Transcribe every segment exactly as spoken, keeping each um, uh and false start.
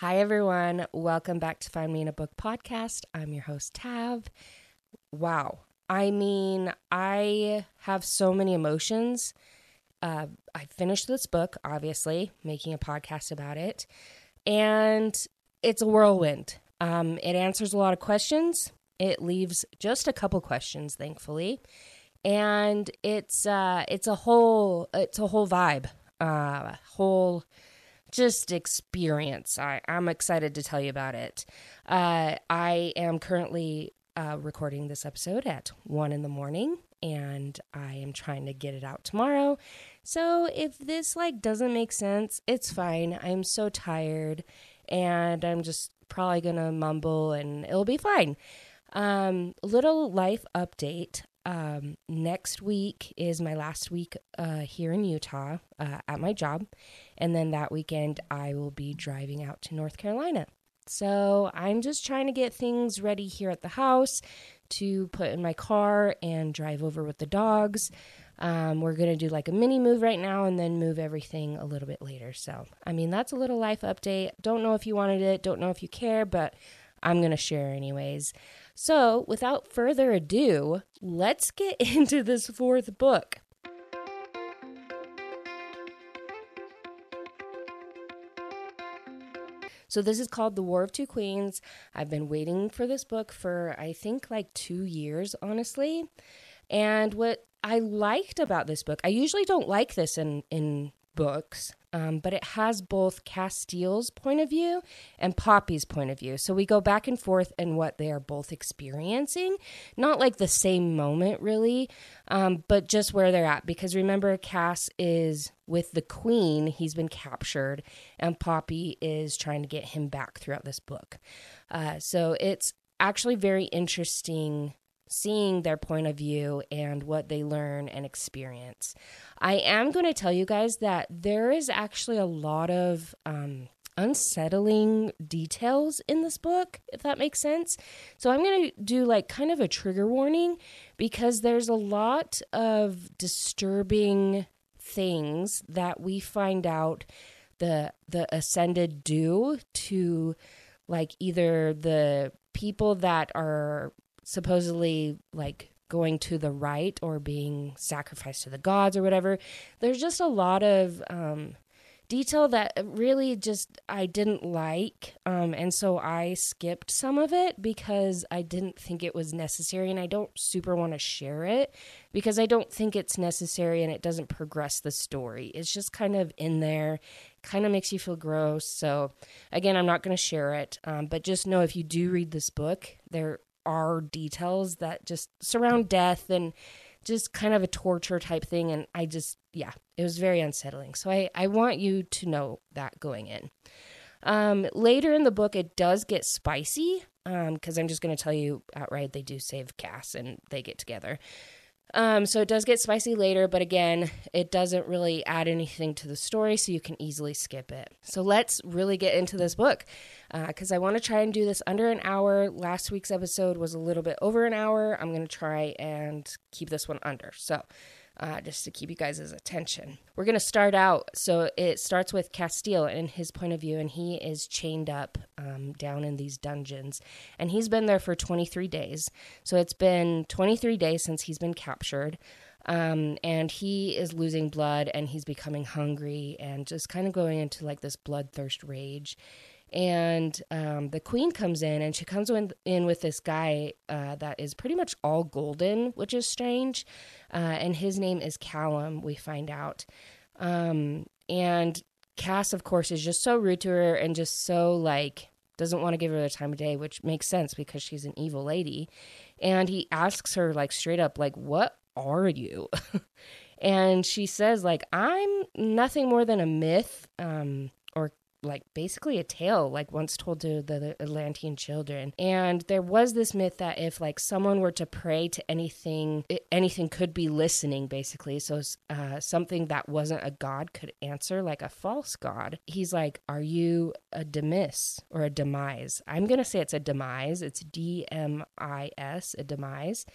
Hi, everyone. Welcome back to Find Me in a Book podcast. I'm your host, Tav. Wow. I mean, I have so many emotions. Uh, I finished this book, obviously, making a podcast about it. And it's a whirlwind. Um, it answers a lot of questions. It leaves just a couple questions, thankfully. And it's uh, it's a whole it's a whole vibe, uh, a whole just experience. I, I'm excited to tell you about it. Uh, I am currently uh, recording this episode at one in the morning, and I am trying to get it out tomorrow. So if this like doesn't make sense, it's fine. I'm so tired, and I'm just probably gonna mumble, and it'll be fine. Um, little life update. Um, next week is my last week uh, here in Utah uh, at my job. And then that weekend, I will be driving out to North Carolina. So I'm just trying to get things ready here at the house to put in my car and drive over with the dogs. Um, we're going to do like a mini move right now and then move everything a little bit later. So, I mean, that's a little life update. Don't know if you wanted it. Don't know if you care, but I'm going to share anyways. So, without further ado, let's get into this fourth book. So this is called The War of Two Queens. I've been waiting for this book for, I think, like two years, honestly. And what I liked about this book, I usually don't like this in, in books, um, but it has both Castiel's point of view and Poppy's point of view. So we go back and forth in what they are both experiencing, not like the same moment really, um, but just where they're at. Because remember, Cass is with the queen, he's been captured, and Poppy is trying to get him back throughout this book. Uh, so it's actually very interesting seeing their point of view and what they learn and experience. I am going to tell you guys that there is actually a lot of um, unsettling details in this book, if that makes sense. So I'm going to do like kind of a trigger warning because there's a lot of disturbing things that we find out the the Ascended do to like either the people that are supposedly like going to the right or being sacrificed to the gods or whatever. There's just a lot of um, detail that really just I didn't like. Um, and so I skipped some of it because I didn't think it was necessary, and I don't super want to share it because I don't think it's necessary and it doesn't progress the story. It's just kind of in there, kind of makes you feel gross. So again, I'm not going to share it. Um, but just know if you do read this book, there are details that just surround death and just kind of a torture type thing. And I just, yeah, it was very unsettling. So I, I want you to know that going in. Um, later in the book, it does get spicy because um, I'm just going to tell you outright they do save Cass and they get together. Um, so it does get spicy later, but again, it doesn't really add anything to the story, so you can easily skip it. So let's really get into this book, because uh, I want to try and do this under an hour. Last week's episode was a little bit over an hour. I'm going to try and keep this one under, so uh, just to keep you guys' attention. We're going to start out, so it starts with Castiel and his point of view, and he is chained up um, down in these dungeons, and he's been there for twenty-three days, so it's been twenty-three days since he's been captured, um, and he is losing blood, and he's becoming hungry, and just kind of going into like this bloodthirst rage, and um, the queen comes in, and she comes in, in with this guy uh, that is pretty much all golden, which is strange, uh, and his name is Callum, we find out, um, and Cass, of course, is just so rude to her and just so, like, doesn't want to give her the time of day, which makes sense because she's an evil lady, and he asks her, like, straight up, like, what are you? And she says, like, I'm nothing more than a myth, um, or like basically a tale like once told to the Atlantean children. And there was this myth that if like someone were to pray to anything, it, anything could be listening basically. So uh, something that wasn't a god could answer, like a false god. He's like, are you a demise or a demise? I'm going to say it's a demise. It's D M I S, a demise.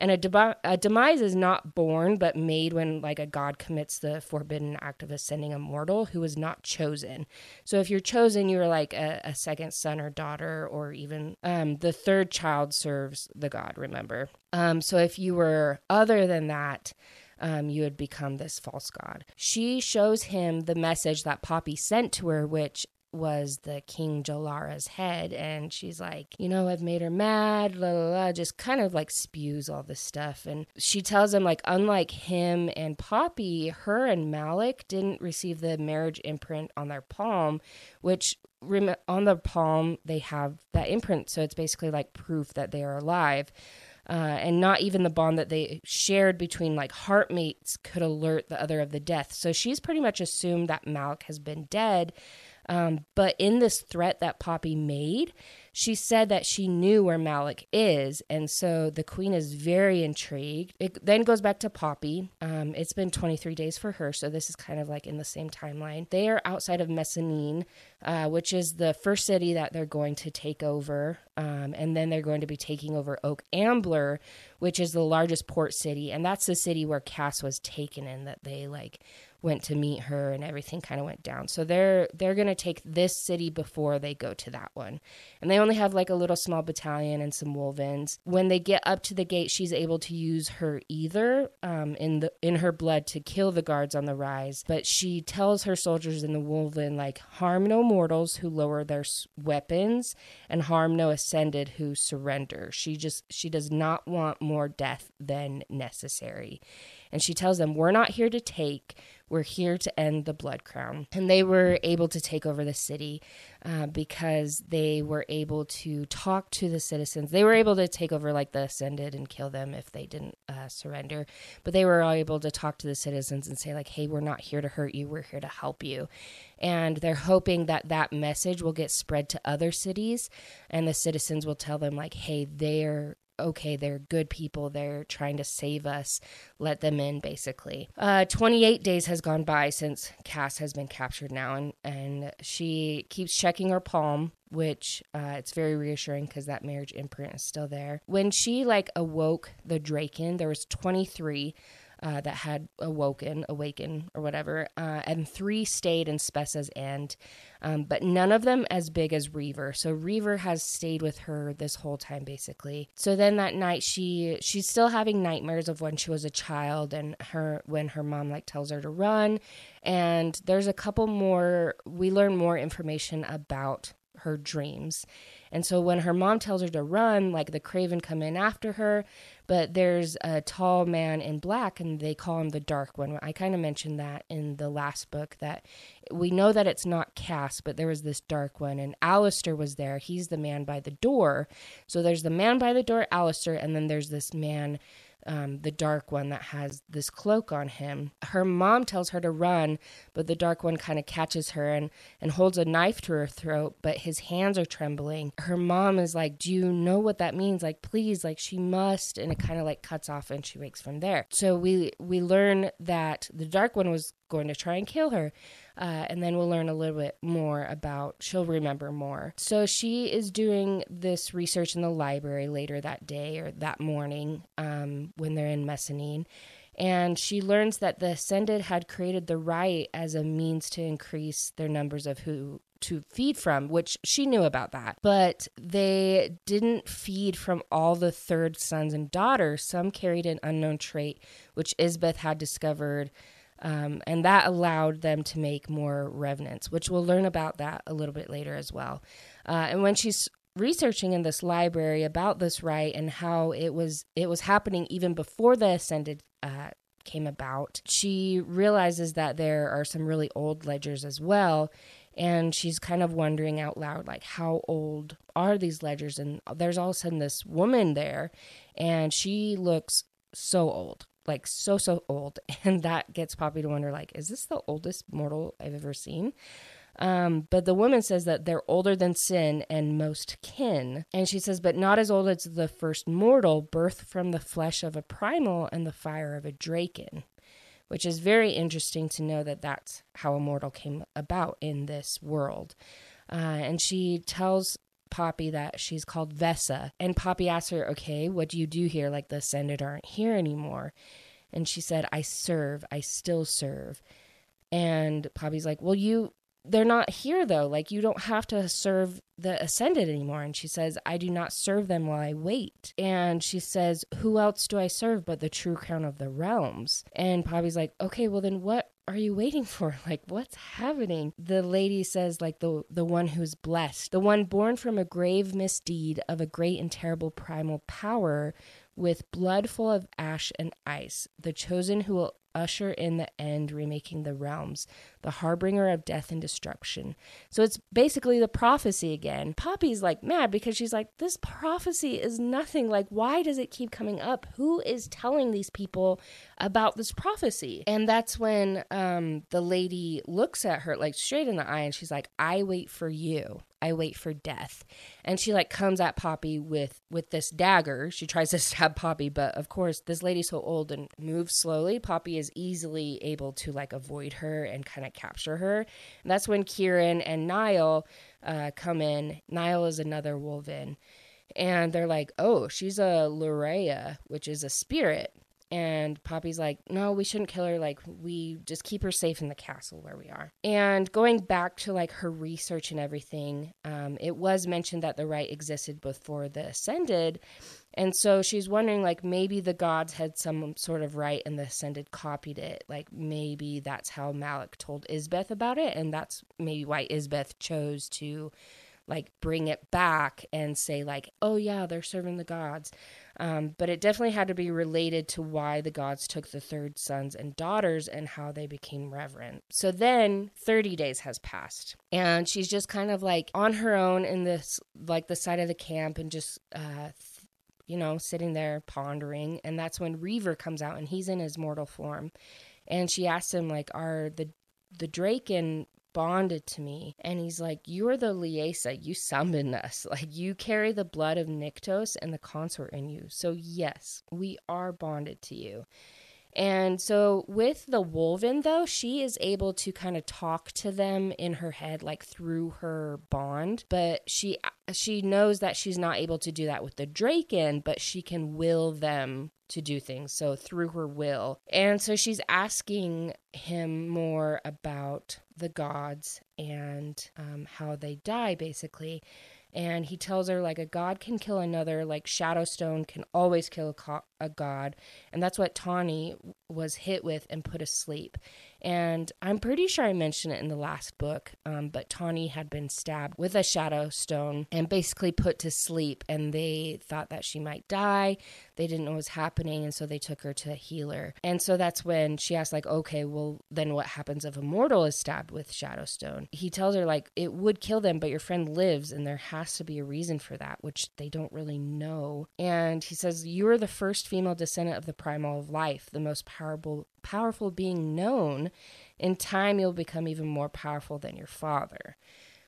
And a, de- a demise is not born, but made when like a god commits the forbidden act of ascending a mortal who is not chosen. So if you're chosen, you're like a, a second son or daughter, or even um, the third child serves the god, remember. Um, so if you were other than that, um, you would become this false god. She shows him the message that Poppy sent to her, which was the King Jalara's head, and she's like, you know, I've made her mad, la la la, just kind of like spews all this stuff. And she tells him, like, unlike him and Poppy, her and Malik didn't receive the marriage imprint on their palm, which on the palm they have that imprint, so it's basically like proof that they are alive. Uh, and not even the bond that they shared between like heartmates could alert the other of the death. So she's pretty much assumed that Malik has been dead. Um, but in this threat that Poppy made, she said that she knew where Malik is. And so the queen is very intrigued. It then goes back to Poppy. Um, it's been twenty-three days for her. So this is kind of like in the same timeline. They are outside of Messanine, uh, which is the first city that they're going to take over. Um, and then they're going to be taking over Oak Ambler, which is the largest port city. And that's the city where Cass was taken in, that they like went to meet her and everything kind of went down. So they're they're going to take this city before they go to that one. And they only have like a little small battalion and some Wolvens. When they get up to the gate, she's able to use her ether um, in the in her blood to kill the guards on the rise. But she tells her soldiers in the Wolven, like, harm no mortals who lower their weapons and harm no ascended who surrender. She just, she does not want more death than necessary. And she tells them, we're not here to take, we're here to end the blood crown. And they were able to take over the city uh, because they were able to talk to the citizens. They were able to take over like the ascended and kill them if they didn't uh, surrender. But they were able to talk to the citizens and say like, hey, we're not here to hurt you, we're here to help you. And they're hoping that that message will get spread to other cities, and the citizens will tell them like, hey, they're okay, they're good people, they're trying to save us, let them in, basically. Uh, twenty-eight days has gone by since Cass has been captured now, and, and she keeps checking her palm, which uh, it's very reassuring because that marriage imprint is still there. When she, like, awoke the Draken, there was twenty-three uh, that had awoken, awaken, or whatever, uh, and three stayed in Spessa's End, um, but none of them as big as Reaver. So Reaver has stayed with her this whole time, basically. So then that night, she she's still having nightmares of when she was a child and her when her mom like tells her to run. And there's a couple more, we learn more information about her dreams. And so when her mom tells her to run, like the Craven come in after her, but there's a tall man in black and they call him the Dark One. I kind of mentioned that in the last book, that we know that it's not Cass, but there was this Dark One, and Alistair was there. He's the man by the door. So there's the man by the door, Alistair, and then there's this man, Um, the Dark One, that has this cloak on him. Her mom tells her to run, but the Dark One kind of catches her and, and holds a knife to her throat, but his hands are trembling. Her mom is like, do you know what that means? Like, please, like, she must. And it kind of like cuts off and she wakes from there. So we, we learn that the Dark One was going to try and kill her. Uh, and then we'll learn a little bit more about, she'll remember more. So she is doing this research in the library later that day or that morning um, when they're in Messanine. And she learns that the Ascended had created the Rite as a means to increase their numbers of who to feed from, which she knew about that. But they didn't feed from all the third sons and daughters. Some carried an unknown trait, which Isbeth had discovered. Um, and that allowed them to make more revenants, which we'll learn about that a little bit later as well. Uh, and when she's researching in this library about this rite and how it was it was happening even before the Ascended uh, came about, she realizes that there are some really old ledgers as well. And she's kind of wondering out loud, like, how old are these ledgers? And there's all of a sudden this woman there, and she looks so old. Like so, so old. And that gets Poppy to wonder, like, is this the oldest mortal I've ever seen? Um, but the woman says that they're older than sin and most kin. And she says, but not as old as the first mortal, birthed from the flesh of a primal and the fire of a Draken. Which is very interesting to know that that's how a mortal came about in this world. Uh, and she tells Poppy that she's called Vesa, and Poppy asks her, okay, what do you do here? Like, the Ascended aren't here anymore. And she said, I serve, I still serve. And Poppy's like, well, you they're not here, though. Like, you don't have to serve the Ascended anymore. And she says, I do not serve them while I wait. And she says, who else do I serve but the true crown of the realms? And Poppy's like, okay, well, then what are you waiting for? Like, what's happening? The lady says, like, the the one who's blessed, the one born from a grave misdeed of a great and terrible primal power with blood full of ash and ice, the chosen who will usher in the end, remaking the realms, the harbinger of death and destruction. So it's basically the prophecy again. Poppy's like mad because she's like, this prophecy is nothing. Like, why does it keep coming up? Who is telling these people about this prophecy? And that's when um, the lady looks at her like straight in the eye and she's like, I wait for you. I wait for death. And she like comes at Poppy with, with this dagger. She tries to stab Poppy, but of course this lady's so old and moves slowly. Poppy is easily able to like avoid her and kind of capture her. And that's when Kieran and Niall uh, come in. Niall is another Wolven. And they're like, oh, she's a Lurea, which is a spirit. And Poppy's like, no, we shouldn't kill her. Like, we just keep her safe in the castle where we are. And going back to, like, her research and everything, um, it was mentioned that the rite existed before the Ascended. And so she's wondering, like, maybe the gods had some sort of rite and the Ascended copied it. Like, maybe that's how Malik told Isbeth about it. And that's maybe why Isbeth chose to, like, bring it back and say, like, oh, yeah, they're serving the gods. Um, but it definitely had to be related to why the gods took the third sons and daughters and how they became reverent. So then thirty days has passed and she's just kind of like on her own in this, like the side of the camp and just, uh, th- you know, sitting there pondering. And that's when Reaver comes out and he's in his mortal form. And she asks him like, are the, the Draken bonded to me? And he's like, you're the Liesa, you summoned us, like you carry the blood of Nyktos and the consort in you, so yes, we are bonded to you. And so with the Wolven, though, she is able to kind of talk to them in her head, like through her bond, but she she knows that she's not able to do that with the Draken, but she can will them to do things, so through her will. And so she's asking him more about the gods and um, how they die, basically. And he tells her, like, a god can kill another, like, shadowstone can always kill a, co- a god. And that's what Tawny was hit with and put asleep. And I'm pretty sure I mentioned it in the last book, um, but Tawny had been stabbed with a shadowstone and basically put to sleep. And they thought that she might die. They didn't know what was happening, and so they took her to a healer. And so that's when she asked, like, okay, well, then what happens if a mortal is stabbed with shadowstone? He tells her, like, it would kill them, but your friend lives, and there has to be a reason for that, which they don't really know. And he says, you are the first female descendant of the primal of life, the most powerful powerful being known. In time, you'll become even more powerful than your father.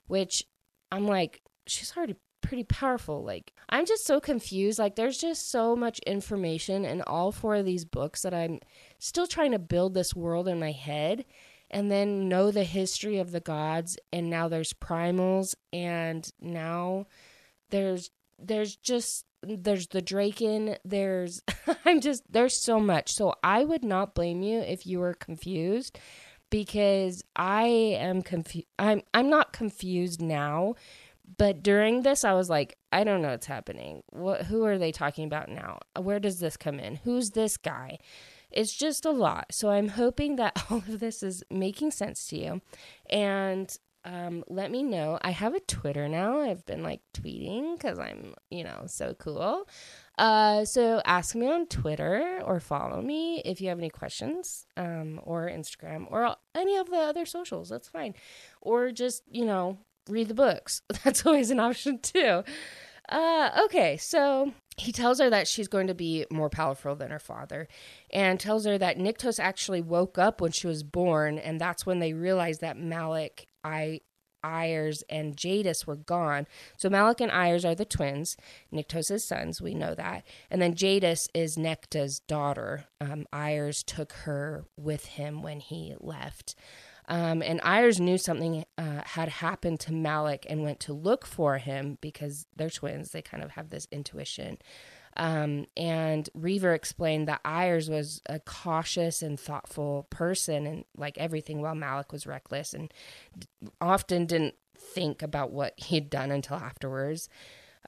Which I'm like, she's already pretty powerful. Like, I'm just so confused. Like, there's just so much information in all four of these books that I'm still trying to build this world in my head and then know the history of the gods. And now there's primals, and now there's there's just there's the Draken, there's I'm just there's so much. So I would not blame you if you were confused, because I am confused. I'm I'm not confused now, but during this I was like, I don't know what's happening. What who are they talking about now? Where does this come in? Who's this guy? It's just a lot. So I'm hoping that all of this is making sense to you. And Um, let me know. I have a Twitter now. I've been like tweeting because I'm, you know, so cool. Uh, so ask me on Twitter or follow me if you have any questions, um, or Instagram or any of the other socials. That's fine. Or just, you know, read the books. That's always an option too. Uh, okay. So he tells her that she's going to be more powerful than her father, and tells her that Nyktos actually woke up when she was born. And that's when they realized that Malik, I, Ayers and Jadis were gone. So Malik and Ayers are the twins, Nyktos' sons, we know that. And then Jadis is Necta's daughter. Um, Ayers took her with him when he left. Um, and Ayers knew something uh, had happened to Malik and went to look for him because they're twins. They kind of have this intuition. Um, and Reaver explained that Ayers was a cautious and thoughtful person and like everything, while Malik was reckless and d- often didn't think about what he'd done until afterwards.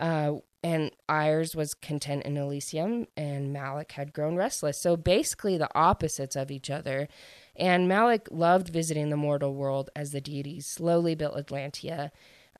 Uh, and Ayers was content in Iliseeum, and Malik had grown restless. So basically the opposites of each other. And Malik loved visiting the mortal world as the deities slowly built Atlantia.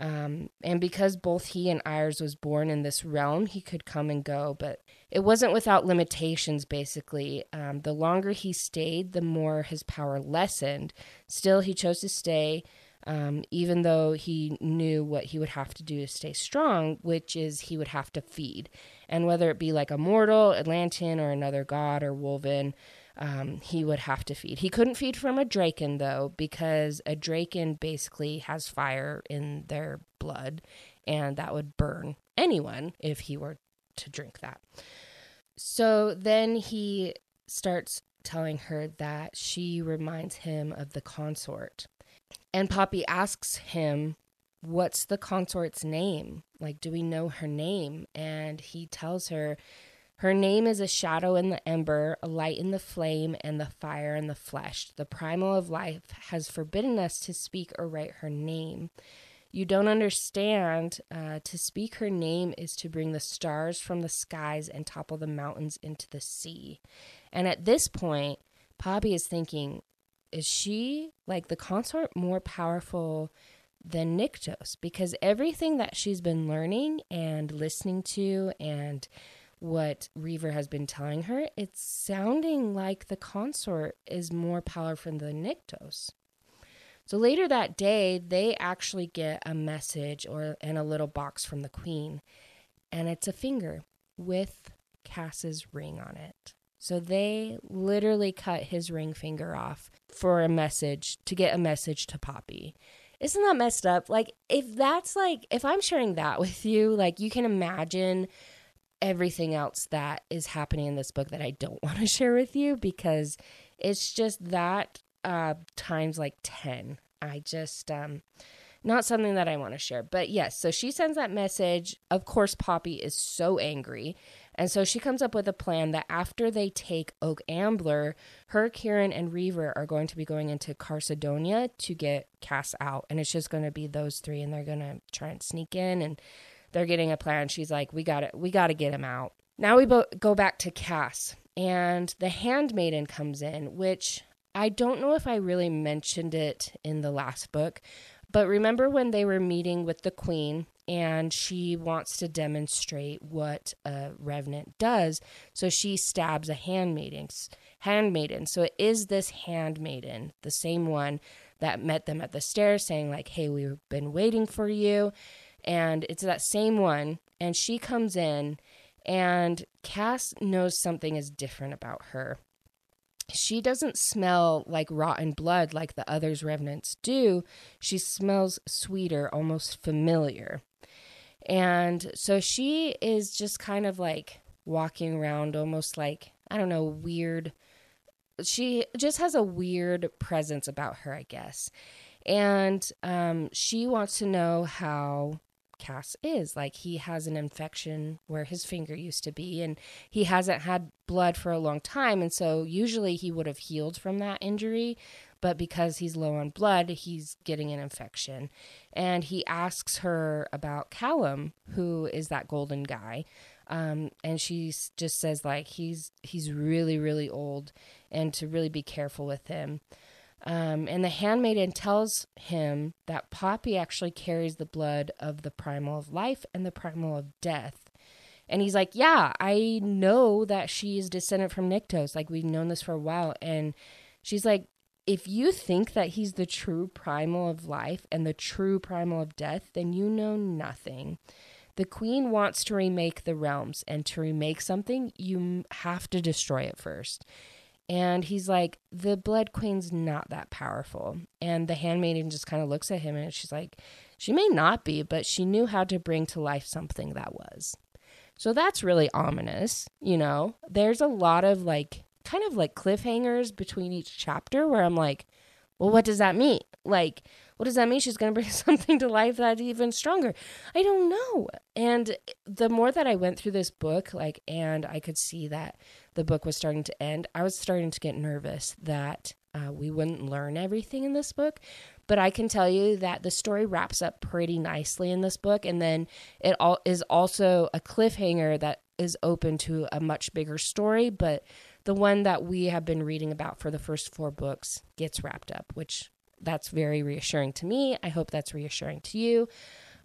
Um, and because both he and Ayers was born in this realm, he could come and go, but it wasn't without limitations, basically. Um, the longer he stayed, the more his power lessened. Still, he chose to stay, um, even though he knew what he would have to do to stay strong, which is he would have to feed. And whether it be like a mortal, Atlantean, or another god, or Wolven, Um, he would have to feed. He couldn't feed from a Draken, though, because a Draken basically has fire in their blood, and that would burn anyone if he were to drink that. So then he starts telling her that she reminds him of the consort. And Poppy asks him, what's the consort's name? Like, do we know her name? And he tells her, her name is a shadow in the ember, a light in the flame, and the fire in the flesh. The primal of life has forbidden us to speak or write her name. You don't understand. Uh, to speak her name is to bring the stars from the skies and topple the mountains into the sea. And at this point, Poppy is thinking, is she, like the consort, more powerful than Nyktos? Because everything that she's been learning and listening to and what Reaver has been telling her, it's sounding like the consort is more powerful than Nyktos. So later that day, they actually get a message or and a little box from the queen, and it's a finger with Cass's ring on it. So they literally cut his ring finger off for a message, to get a message to Poppy. Isn't that messed up? Like, if that's like, if I'm sharing that with you, like, you can imagine everything else that is happening in this book that I don't want to share with you, because it's just that uh, times like ten. I just, um, not something that I want to share. But yes, so she sends that message. Of course, Poppy is so angry. And so she comes up with a plan that after they take Oak Ambler, her, Kieran, and Reaver are going to be going into Carcidonia to get Cass out. And it's just going to be those three, and they're going to try and sneak in, and they're getting a plan. She's like, we got it. We got to get him out. Now we bo- go back to Cass, and the handmaiden comes in, which I don't know if I really mentioned it in the last book, but remember when they were meeting with the queen and she wants to demonstrate what a revenant does. So she stabs a handmaiden. handmaiden. So it is this handmaiden, the same one that met them at the stairs saying like, hey, we've been waiting for you. And it's that same one, and she comes in, and Cass knows something is different about her. She doesn't smell like rotten blood like the others revenants do. She smells sweeter, almost familiar. And so she is just kind of like walking around almost like, I don't know, weird. She just has a weird presence about her, I guess. And um, she wants to know how Cass is. Like, he has an infection where his finger used to be, and he hasn't had blood for a long time, and so usually he would have healed from that injury, but because he's low on blood, he's getting an infection. And he asks her about Callum, who is that golden guy, um, and she just says like he's he's really really old, and to really be careful with him. Um, and the handmaiden tells him that Poppy actually carries the blood of the primal of life and the primal of death. And he's like, yeah, I know that she is descended from Nyktos. Like, we've known this for a while. And she's like, if you think that he's the true primal of life and the true primal of death, then you know nothing. The queen wants to remake the realms, and to remake something, you have to destroy it first. And he's like, the Blood Queen's not that powerful. And the handmaiden just kind of looks at him, and she's like, she may not be, but she knew how to bring to life something that was. So that's really ominous, you know? There's a lot of like, kind of like cliffhangers between each chapter where I'm like, well, what does that mean? Like, What does that mean? She's going to bring something to life that's even stronger. I don't know. And the more that I went through this book, like, and I could see that the book was starting to end, I was starting to get nervous that uh, we wouldn't learn everything in this book. But I can tell you that the story wraps up pretty nicely in this book. And then it all is also a cliffhanger that is open to a much bigger story. But the one that we have been reading about for the first four books gets wrapped up, which that's very reassuring to me. I hope that's reassuring to you.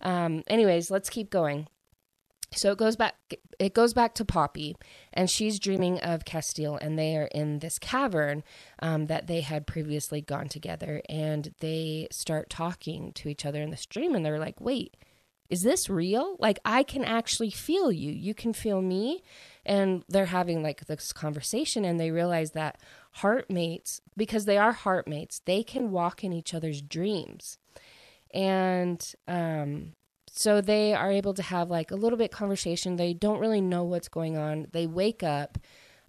Um, anyways, let's keep going. So it goes back, it goes back to Poppy, and she's dreaming of Castiel, and they are in this cavern um, that they had previously gone together, and they start talking to each other in this dream, and they're like, wait, is this real? Like, I can actually feel you. You can feel me. And they're having like this conversation, and they realize that heartmates, because they are heartmates, they can walk in each other's dreams. And um, so they are able to have like a little bit conversation. They don't really know what's going on. They wake up.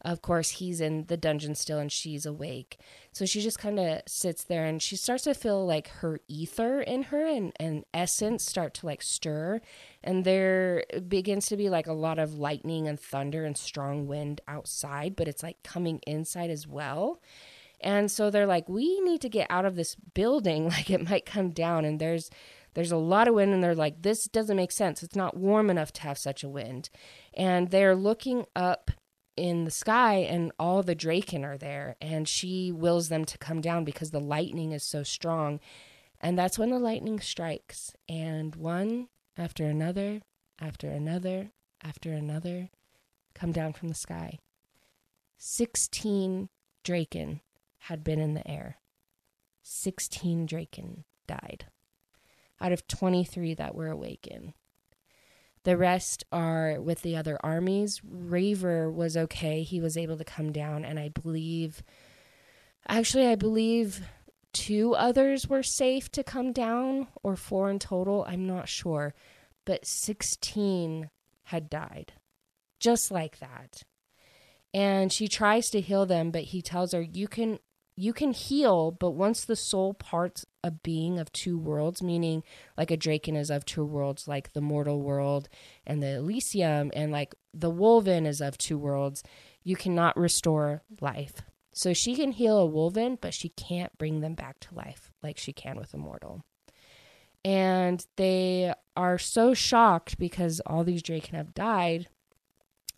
Of course, he's in the dungeon still, and she's awake. So she just kind of sits there, and she starts to feel like her ether in her and, and essence start to like stir. And there begins to be like a lot of lightning and thunder and strong wind outside, but it's like coming inside as well. And so they're like, we need to get out of this building. Like, it might come down, and there's There's a lot of wind, and they're like, this doesn't make sense. It's not warm enough to have such a wind. And they're looking up in the sky, and all the Draken are there, and she wills them to come down because the lightning is so strong. And that's when the lightning strikes, and one after another after another after another come down from the sky. sixteen Draken had been in the air. sixteen Draken died out of twenty-three that were awakened. The rest are with the other armies. Reaver was okay. He was able to come down, and I believe, actually, I believe two others were safe to come down, or four in total. I'm not sure. But sixteen had died, just like that. And she tries to heal them, but he tells her, you can You can heal, but once the soul parts a being of two worlds, meaning like a Draken is of two worlds, like the mortal world and the Iliseeum, and like the Wolven is of two worlds, you cannot restore life. So she can heal a Wolven, but she can't bring them back to life like she can with a mortal. And they are so shocked because all these Draken have died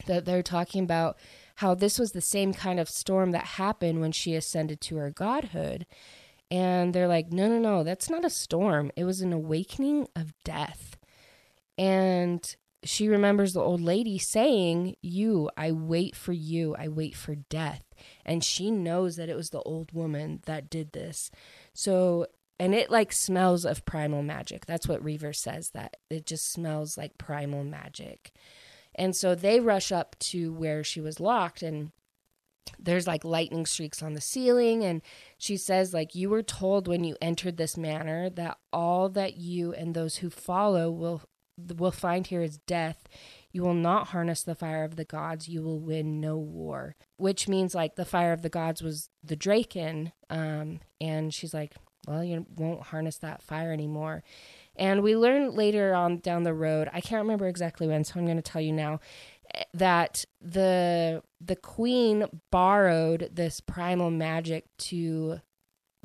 that they're talking about how this was the same kind of storm that happened when she ascended to her godhood. And they're like, no, no, no, that's not a storm. It was an awakening of death. And she remembers the old lady saying, you, I wait for you. I wait for death. And she knows that it was the old woman that did this. So, and it like smells of primal magic. That's what Reaver says, that it just smells like primal magic. And so they rush up to where she was locked, and there's like lightning streaks on the ceiling. And she says, like, you were told when you entered this manor that all that you and those who follow will will find here is death. You will not harness the fire of the gods. You will win no war, which means like the fire of the gods was the Draken. Um, and she's like, well, you won't harness that fire anymore. And we learn later on down the road, I can't remember exactly when, so I'm going to tell you now, that the the queen borrowed this primal magic to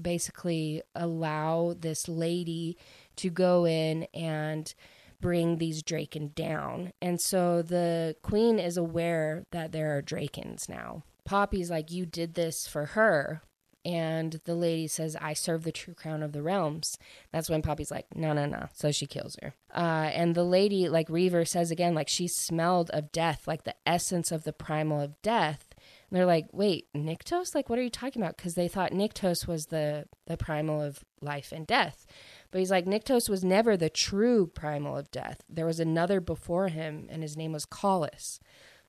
basically allow this lady to go in and bring these Draken down. And so the queen is aware that there are Drakens now. Poppy's like, you did this for her. And the lady says, I serve the true crown of the realms. That's when Poppy's like, no, no, no. So she kills her. Uh, and the lady, like Reaver says again, like she smelled of death, like the essence of the primal of death. And they're like, wait, Nyktos? Like, what are you talking about? Because they thought Nyktos was the, the primal of life and death. But he's like, Nyktos was never the true primal of death. There was another before him, and his name was Kolis,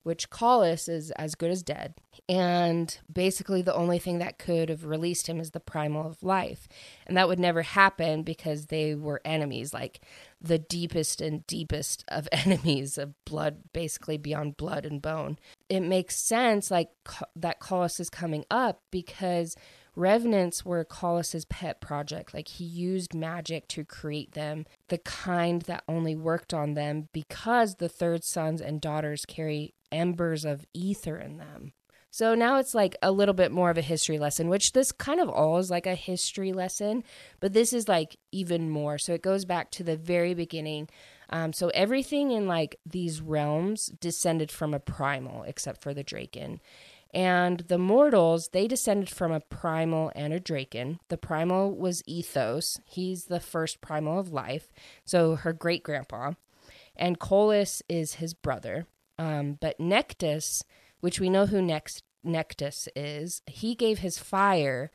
which Kolis is as good as dead. And basically the only thing that could have released him is the primal of life. And that would never happen because they were enemies, like the deepest and deepest of enemies of blood, basically beyond blood and bone. It makes sense like that Kolis is coming up because Revenants were Kolis's pet project. Like, he used magic to create them, the kind that only worked on them because the third sons and daughters carry embers of ether in them. So now it's like a little bit more of a history lesson, which this kind of all is like a history lesson, but this is like even more. So it goes back to the very beginning. Um, so everything in like these realms descended from a primal, except for the Draken. And the mortals, they descended from a primal and a Draken. The primal was Ethos. He's the first primal of life. So her great-grandpa. And Kolis is his brother. Um, but Nyktos, which we know who Nex- Nyktos is, he gave his fire,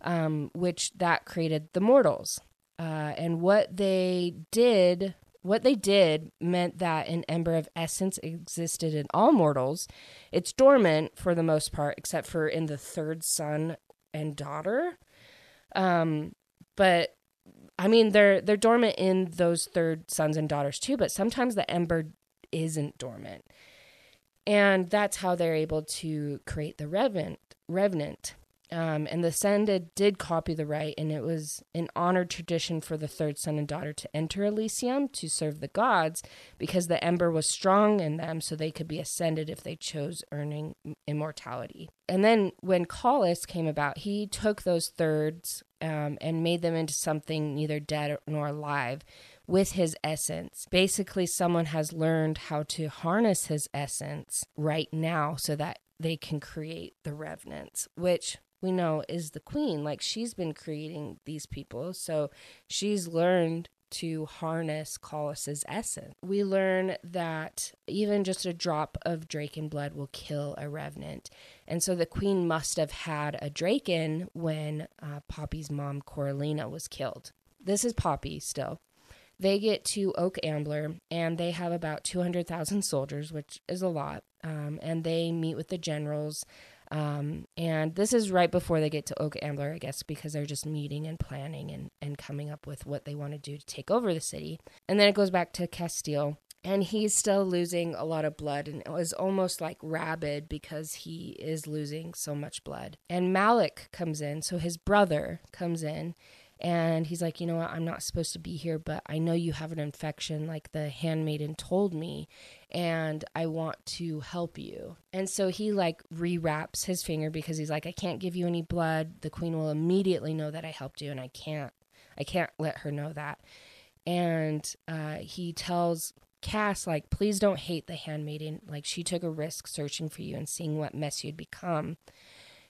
um, which that created the mortals. Uh, and what they did... What they did meant that an ember of essence existed in all mortals. It's dormant for the most part, except for in the third son and daughter. Um, but, I mean, they're they're dormant in those third sons and daughters too, but sometimes the ember isn't dormant. And that's how they're able to create the revenant. revenant. Um, and the Ascended did copy the rite, and it was an honored tradition for the third son and daughter to enter Iliseeum to serve the gods because the ember was strong in them, so they could be ascended if they chose, earning immortality. And then when Kolis came about, he took those thirds um, and made them into something neither dead nor alive with his essence. Basically, someone has learned how to harness his essence right now so that they can create the revenants, which... we know is the queen. Like, she's been creating these people, so she's learned to harness Kolis's essence. We learn that even just a drop of Draken blood will kill a revenant, and so the queen must have had a Draken when uh, Poppy's mom Coralina was killed. This is Poppy still. They get to Oak Ambler, and they have about two hundred thousand soldiers, which is a lot, um, and they meet with the generals. Um, and this is right before they get to Oak Ambler, I guess, because they're just meeting and planning and, and coming up with what they want to do to take over the city. And then it goes back to Castiel, and he's still losing a lot of blood, and it was almost like rabid because he is losing so much blood. And Malik comes in, so his brother comes in, and he's like, you know what, I'm not supposed to be here, but I know you have an infection, like the handmaiden told me, and I want to help you. And so he like rewraps his finger because he's like, I can't give you any blood. The queen will immediately know that I helped you, and I can't, I can't let her know that. And uh, he tells Cass, like, please don't hate the handmaiden. Like, she took a risk searching for you and seeing what mess you'd become.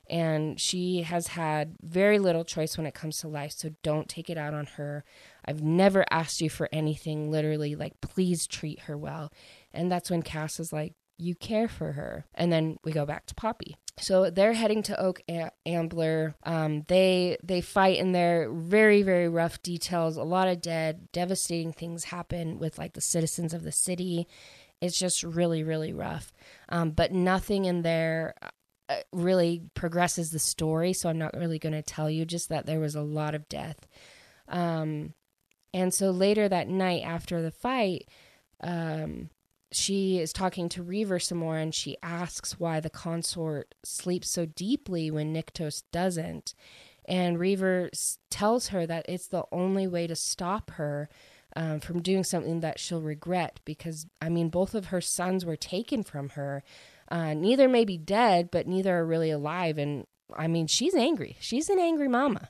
And she has had very little choice when it comes to life, so don't take it out on her. I've never asked you for anything, literally. Like, please treat her well. And that's when Cass is like, you care for her. And then we go back to Poppy. So they're heading to Oak Am- Ambler. Um, they they fight in their very, very rough details. A lot of dead, devastating things happen with, like, the citizens of the city. It's just really, really rough. Um, but nothing in there... Uh, really progresses the story, so I'm not really going to tell you, just that there was a lot of death. Um, and so later that night after the fight, um, she is talking to Reaver some more, and she asks why the consort sleeps so deeply when Nyktos doesn't. And Reaver s- tells her that it's the only way to stop her Um, from doing something that she'll regret, because, I mean, both of her sons were taken from her. Uh, neither may be dead, but neither are really alive. And, I mean, she's angry. She's an angry mama.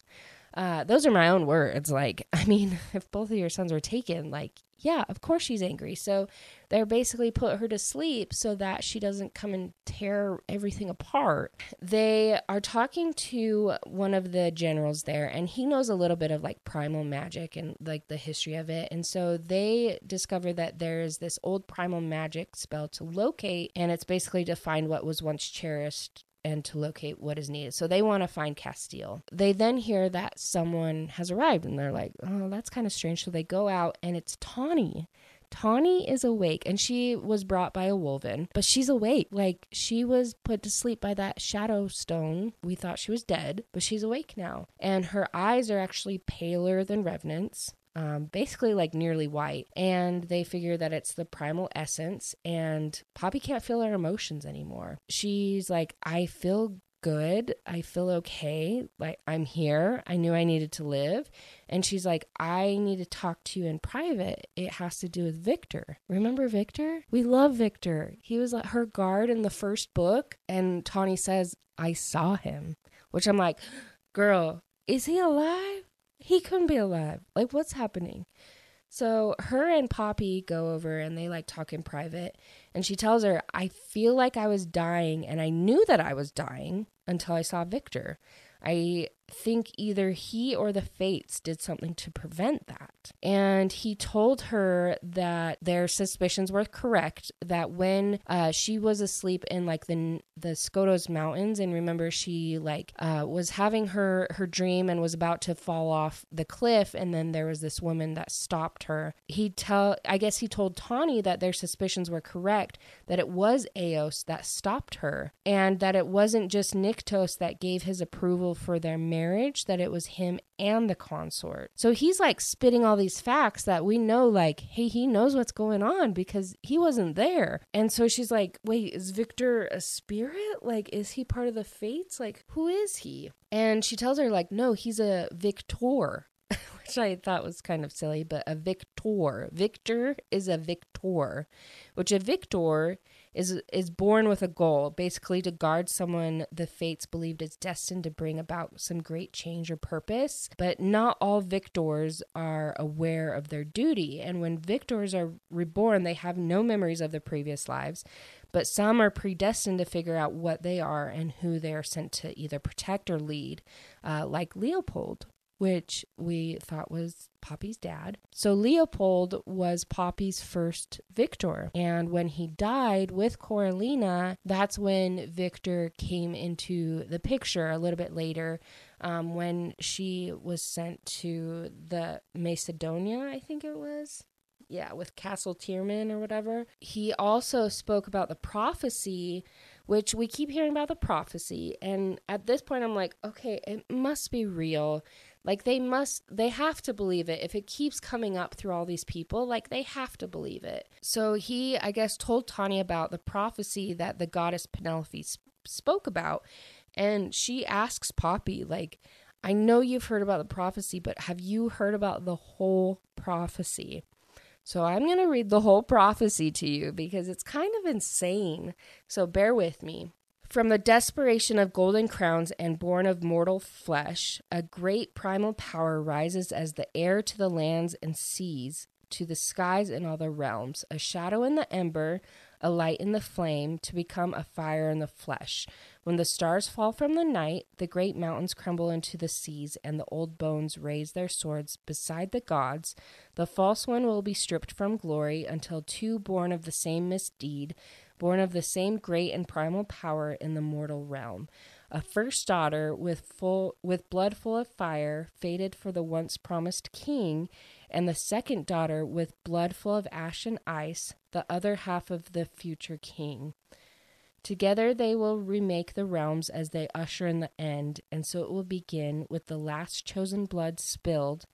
Uh, those are my own words. Like, I mean, if both of your sons were taken, like, yeah, of course she's angry. So they're basically put her to sleep so that she doesn't come and tear everything apart. They are talking to one of the generals there, and he knows a little bit of, like, primal magic and, like, the history of it. And so they discover that there is this old primal magic spell to locate, and it's basically to find what was once cherished and to locate what is needed. So they want to find Castiel. They then hear that someone has arrived, and they're like, oh, that's kind of strange. So they go out, and it's Tawny. Tawny is awake, and she was brought by a Wolven, but she's awake. Like, she was put to sleep by that shadowstone. We thought she was dead, but she's awake now. And her eyes are actually paler than Revenant's. Um, basically like nearly white, and they figure that it's the primal essence, and Poppy can't feel her emotions anymore. She's like, I feel good. I feel okay. Like, I'm here. I knew I needed to live. And she's like, I need to talk to you in private. It has to do with Victor. Remember Victor? We love Victor. He was like her guard in the first book. And Tawny says, I saw him. Which I'm like, girl, is he alive? He couldn't be alive. Like, what's happening? So her and Poppy go over and they like talk in private. And she tells her, I feel like I was dying, and I knew that I was dying until I saw Victor. I think either he or the fates did something to prevent that. And he told her that their suspicions were correct, that when uh, she was asleep in like the the Skotos mountains, and remember she like uh, was having her, her dream and was about to fall off the cliff, and then there was this woman that stopped her. He tell I guess he told Tawny that their suspicions were correct, that it was Eos that stopped her, and that it wasn't just Nyktos that gave his approval for their marriage. marriage, that it was him and the consort. So he's like spitting all these facts that we know, like, hey, he knows what's going on because he wasn't there. And so she's like, wait, is Victor a spirit? Like, is he part of the fates? Like, who is he? And she tells her, like, no, he's a Victor, which I thought was kind of silly, but a Victor. Victor is a Victor, which a Victor is is born with a goal, basically to guard someone the fates believed is destined to bring about some great change or purpose. But not all Victors are aware of their duty. And when Victors are reborn, they have no memories of their previous lives. But some are predestined to figure out what they are and who they are sent to either protect or lead, uh, like Leopold, which we thought was Poppy's dad. So Leopold was Poppy's first Victor. And when he died with Coralina, that's when Victor came into the picture a little bit later, um, when she was sent to the Macedonia, I think it was. Yeah, with Castle Tierman or whatever. He also spoke about the prophecy, which we keep hearing about the prophecy. And at this point, I'm like, okay, it must be real. Like, they must, they have to believe it. If it keeps coming up through all these people, like, they have to believe it. So he, I guess, told Tawny about the prophecy that the goddess Penelope sp- spoke about. And she asks Poppy, like, I know you've heard about the prophecy, but have you heard about the whole prophecy? So I'm going to read the whole prophecy to you because it's kind of insane. So bear with me. From the desperation of golden crowns and born of mortal flesh, a great primal power rises as the heir to the lands and seas, to the skies and all the realms, a shadow in the ember, a light in the flame, to become a fire in the flesh. When the stars fall from the night, the great mountains crumble into the seas, and the old bones raise their swords beside the gods. The false one will be stripped from glory until two born of the same misdeed, born of the same great and primal power in the mortal realm. A first daughter with full with blood full of fire, fated for the once promised king, and the second daughter with blood full of ash and ice, the other half of the future king. Together they will remake the realms as they usher in the end, and so it will begin with the last chosen blood spilled.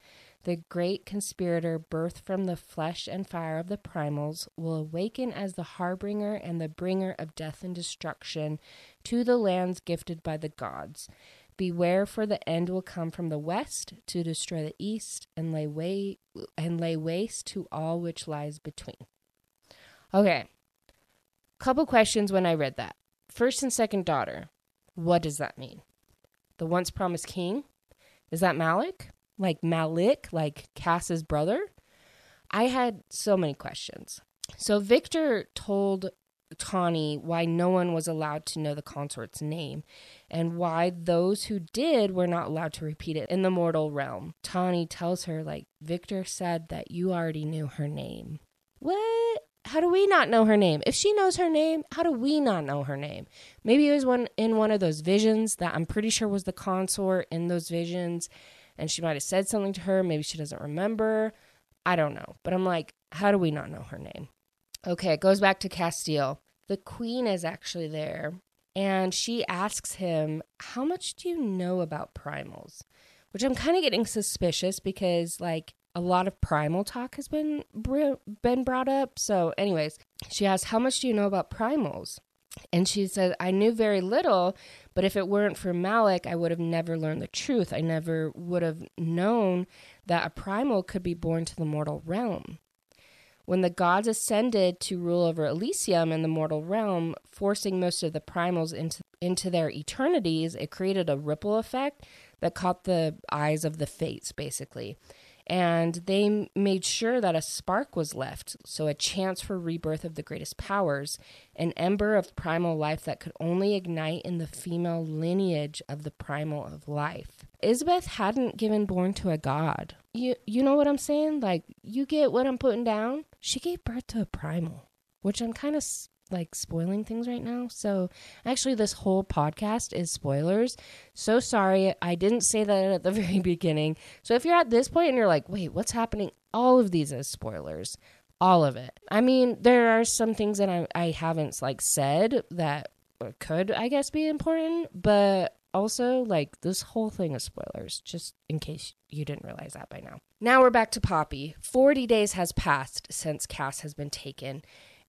The great conspirator, birthed from the flesh and fire of the primals, will awaken as the harbinger and the bringer of death and destruction to the lands gifted by the gods. Beware, for the end will come from the west to destroy the east and lay way and lay waste to all which lies between. Okay, couple questions when I read that. First and second daughter, what does that mean? The once promised king? Is that Malik? Like Malik, like Cass's brother? I had so many questions. So Victor told Tawny why no one was allowed to know the consort's name and why those who did were not allowed to repeat it in the mortal realm. Tawny tells her, like, Victor said that you already knew her name. What? How do we not know her name? If she knows her name, how do we not know her name? Maybe it was one in one of those visions that I'm pretty sure was the consort in those visions. And she might have said something to her. Maybe she doesn't remember. I don't know. But I'm like, how do we not know her name? Okay, it goes back to Castiel. The queen is actually there. And she asks him, how much do you know about primals? Which I'm kind of getting suspicious because, like, a lot of primal talk has been br- been brought up. So anyways, she asks, how much do you know about primals? And she said, I knew very little, but if it weren't for Malik, I would have never learned the truth. I never would have known that a primal could be born to the mortal realm. When the gods ascended to rule over Iliseeum and the mortal realm, forcing most of the primals into, into their eternities, it created a ripple effect that caught the eyes of the fates, basically. And they made sure that a spark was left, so a chance for rebirth of the greatest powers, an ember of primal life that could only ignite in the female lineage of the primal of life. Isbeth hadn't given born to a god. You you know what I'm saying? Like, you get what I'm putting down? She gave birth to a primal, which I'm kind of, like, spoiling things right now. So, actually, this whole podcast is spoilers. So sorry, I didn't say that at the very beginning. So if you're at this point and you're like, wait, what's happening? All of these is spoilers. All of it. I mean, there are some things that I, I haven't, like, said that could, I guess, be important, but... Also, like, this whole thing is spoilers, just in case you didn't realize that by now. Now we're back to Poppy. forty days has passed since Cass has been taken,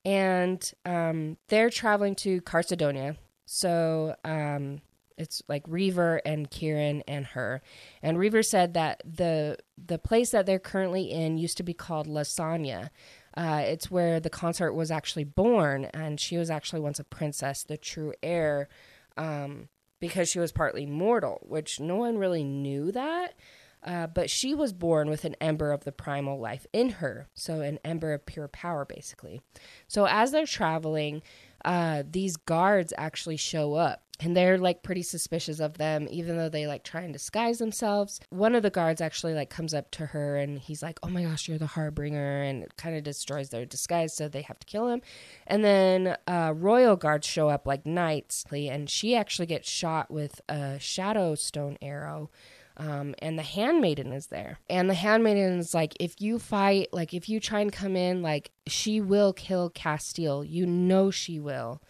and um, they're traveling to Carcidonia. So um, it's like Reaver and Kieran and her. And Reaver said that the the place that they're currently in used to be called Lasagna. Uh, it's where the consort was actually born, and she was actually once a princess, the true heir, um... because she was partly mortal, which no one really knew that. Uh, but she was born with an ember of the primal life in her. So an ember of pure power, basically. So as they're traveling, uh, these guards actually show up. And they're, like, pretty suspicious of them, even though they, like, try and disguise themselves. One of the guards actually, like, comes up to her, and he's like, oh, my gosh, you're the Harbinger, and it kind of destroys their disguise, so they have to kill him. And then uh, royal guards show up, like, knights, and she actually gets shot with a shadowstone arrow, um, and the handmaiden is there. And the handmaiden is like, if you fight, like, if you try and come in, like, she will kill Castiel. You know she will.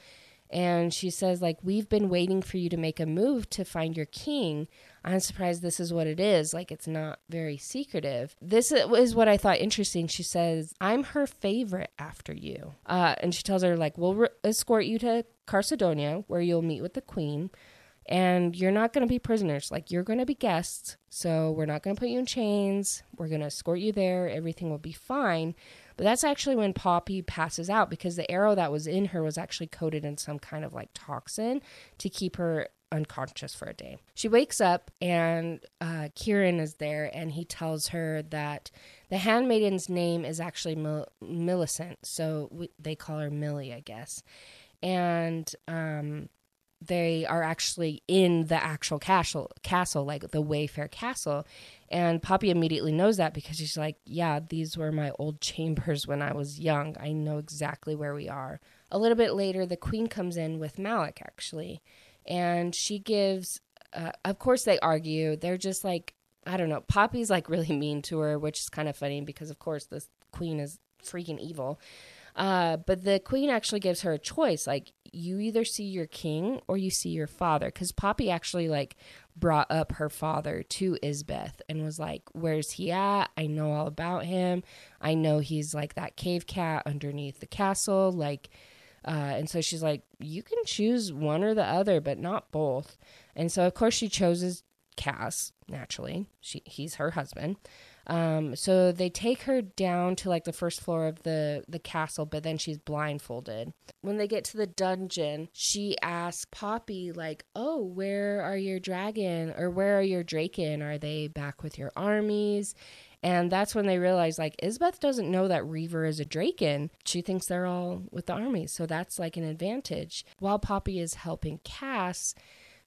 And she says, like, we've been waiting for you to make a move to find your king. I'm surprised this is what it is. Like, it's not very secretive. This is what I thought interesting. She says, I'm her favorite after you. Uh, and she tells her, like, we'll re- escort you to Carcidonia, where you'll meet with the queen. And you're not going to be prisoners. Like, you're going to be guests. So we're not going to put you in chains. We're going to escort you there. Everything will be fine. But that's actually when Poppy passes out, because the arrow that was in her was actually coated in some kind of, like, toxin to keep her unconscious for a day. She wakes up, and uh, Kieran is there, and he tells her that the handmaiden's name is actually Mil- Millicent. So we- they call her Millie, I guess. And um, they are actually in the actual castle, castle, like the Wayfair Castle. And Poppy immediately knows that, because she's like, yeah, these were my old chambers when I was young. I know exactly where we are. A little bit later, the queen comes in with Malik, actually. And she gives, uh, of course they argue. They're just like, I don't know. Poppy's like really mean to her, which is kind of funny because, of course, this queen is freaking evil. Uh, but the queen actually gives her a choice. Like, you either see your king or you see your father. Because Poppy actually, like, brought up her father to Isbeth and was like, where's he at? I know all about him. I know he's, like, that cave cat underneath the castle. Like, uh, and so she's like, you can choose one or the other, but not both. And so, of course, she chooses Cass, naturally. She, he's her husband. Um, so they take her down to, like, the first floor of the, the castle, but then she's blindfolded. When they get to the dungeon, she asks Poppy, like, oh, where are your dragon or where are your Draken? Are they back with your armies? And that's when they realize, like, Isbeth doesn't know that Reaver is a Draken. She thinks they're all with the armies. So that's, like, an advantage. While Poppy is helping Cass,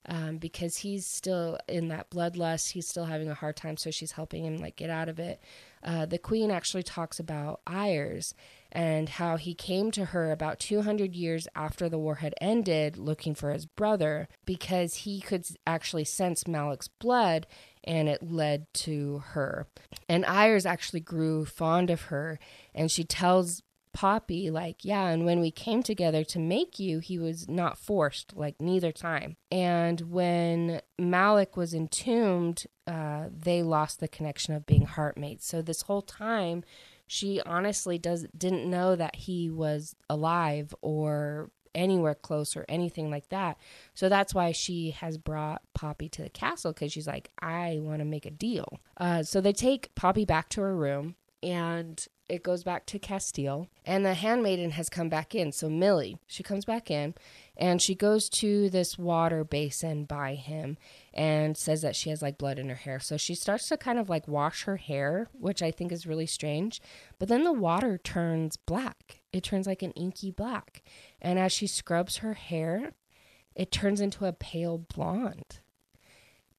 Um, because he's still in that bloodlust. He's still having a hard time, so she's helping him, like, get out of it. Uh, the queen actually talks about Ayers and how he came to her about two hundred years after the war had ended looking for his brother, because he could actually sense Malik's blood, and it led to her. And Ayers actually grew fond of her, and she tells Poppy, like, yeah, and when we came together to make you, he was not forced, like, neither time. And when Malik was entombed, uh, they lost the connection of being heartmates. So this whole time, she honestly does didn't know that he was alive or anywhere close or anything like that. So that's why she has brought Poppy to the castle, because she's like, I want to make a deal. Uh, so they take Poppy back to her room, and it goes back to Castiel. And the handmaiden has come back in. So Millie, she comes back in, and she goes to this water basin by him and says that she has like blood in her hair. So she starts to kind of like wash her hair, which I think is really strange. But then the water turns black. It turns like an inky black. And as she scrubs her hair, it turns into a pale blonde.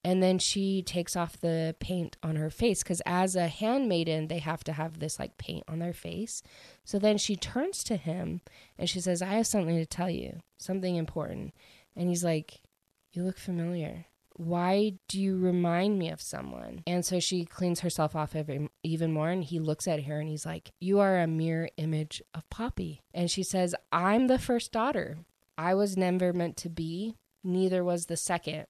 And then she takes off the paint on her face, because as a handmaiden, they have to have this like paint on their face. So then she turns to him and she says, I have something to tell you, something important. And he's like, you look familiar. Why do you remind me of someone? And so she cleans herself off every, even more. And he looks at her and he's like, you are a mirror image of Poppy. And she says, I'm the first daughter. I was never meant to be. Neither was the second.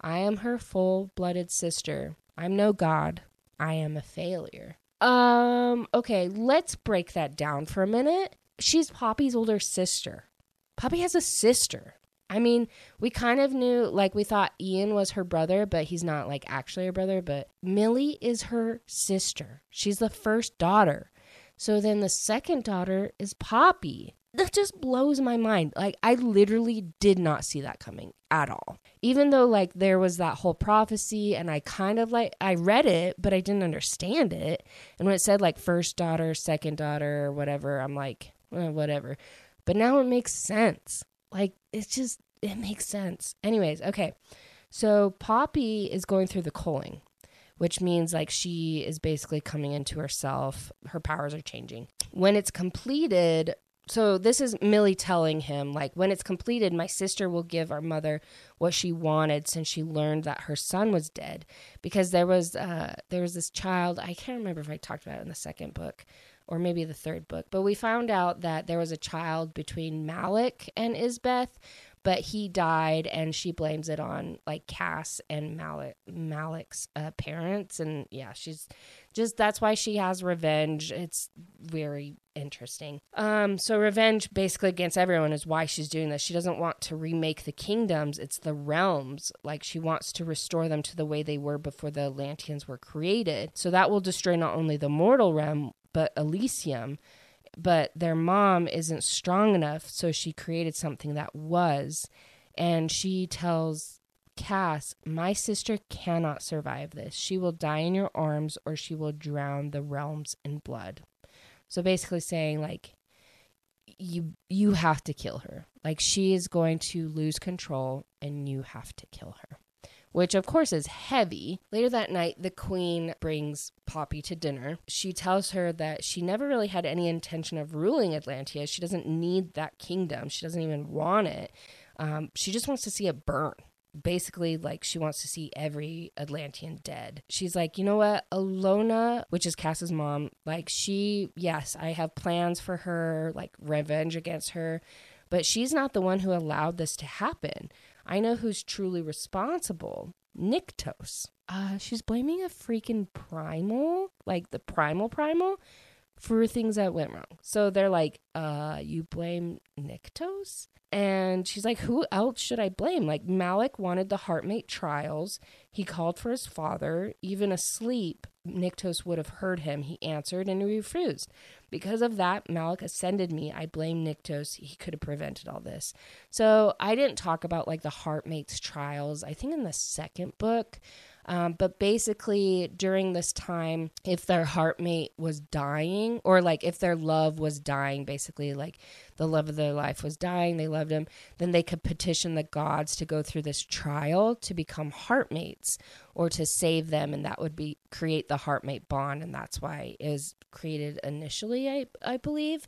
I am her full-blooded sister. I'm no god. I am a failure. Um, okay, let's break that down for a minute. She's Poppy's older sister. Poppy has a sister. I mean, we kind of knew, like, we thought Ian was her brother, but he's not, like, actually her brother. But Millie is her sister. She's the first daughter. So then the second daughter is Poppy. That just blows my mind. Like, I literally did not see that coming at all. Even though, like, there was that whole prophecy, and I kind of, like, I read it, but I didn't understand it. And when it said, like, first daughter, second daughter, or whatever, I'm like, eh, whatever. But now it makes sense. Like, it's just, it makes sense. Anyways, okay. So Poppy is going through the culling, which means, like, she is basically coming into herself. Her powers are changing. When it's completed... So this is Millie telling him, like, when it's completed, my sister will give our mother what she wanted, since she learned that her son was dead. Because there was uh, there was this child, I can't remember if I talked about it in the second book or maybe the third book, but we found out that there was a child between Malik and Isbeth, but he died, and she blames it on, like, Cass and Malik, Malik's uh, parents. And yeah, she's just, that's why she has revenge. It's very interesting. Um, so revenge basically against everyone is why she's doing this. She doesn't want to remake the kingdoms. It's the realms. Like, she wants to restore them to the way they were before the Atlanteans were created. So that will destroy not only the mortal realm, but Iliseeum. But their mom isn't strong enough, so she created something that was. And she tells Cass, my sister cannot survive this. She will die in your arms, or she will drown the realms in blood. So basically saying, like, you you have to kill her. Like, she is going to lose control, and you have to kill her. Which, of course, is heavy. Later that night, the queen brings Poppy to dinner. She tells her that she never really had any intention of ruling Atlantia. She doesn't need that kingdom. She doesn't even want it. Um, she just wants to see it burn. Basically, like, she wants to see every Atlantean dead. She's like, you know what? Alona, which is Cass's mom, like, she, yes, I have plans for her, like, revenge against her. But she's not the one who allowed this to happen. I know who's truly responsible. Nyktos. Uh, she's blaming a freaking primal, like the primal primal, for things that went wrong. So they're like, uh, you blame Nyktos? And she's like, who else should I blame? Like, Malik wanted the heartmate trials. He called for his father. Even asleep, Nyktos would have heard him. He answered and he refused. Because of that, Malik ascended me. I blame Nyktos. He could have prevented all this. So I didn't talk about, like, the heartmate's trials, I think, in the second book. Um, but basically, during this time, if their heartmate was dying, or, like, if their love was dying, basically, like, the love of their life was dying, they loved him, then they could petition the gods to go through this trial to become heartmates or to save them, and that would be create the heartmate bond, and that's why it was created initially, I, I believe.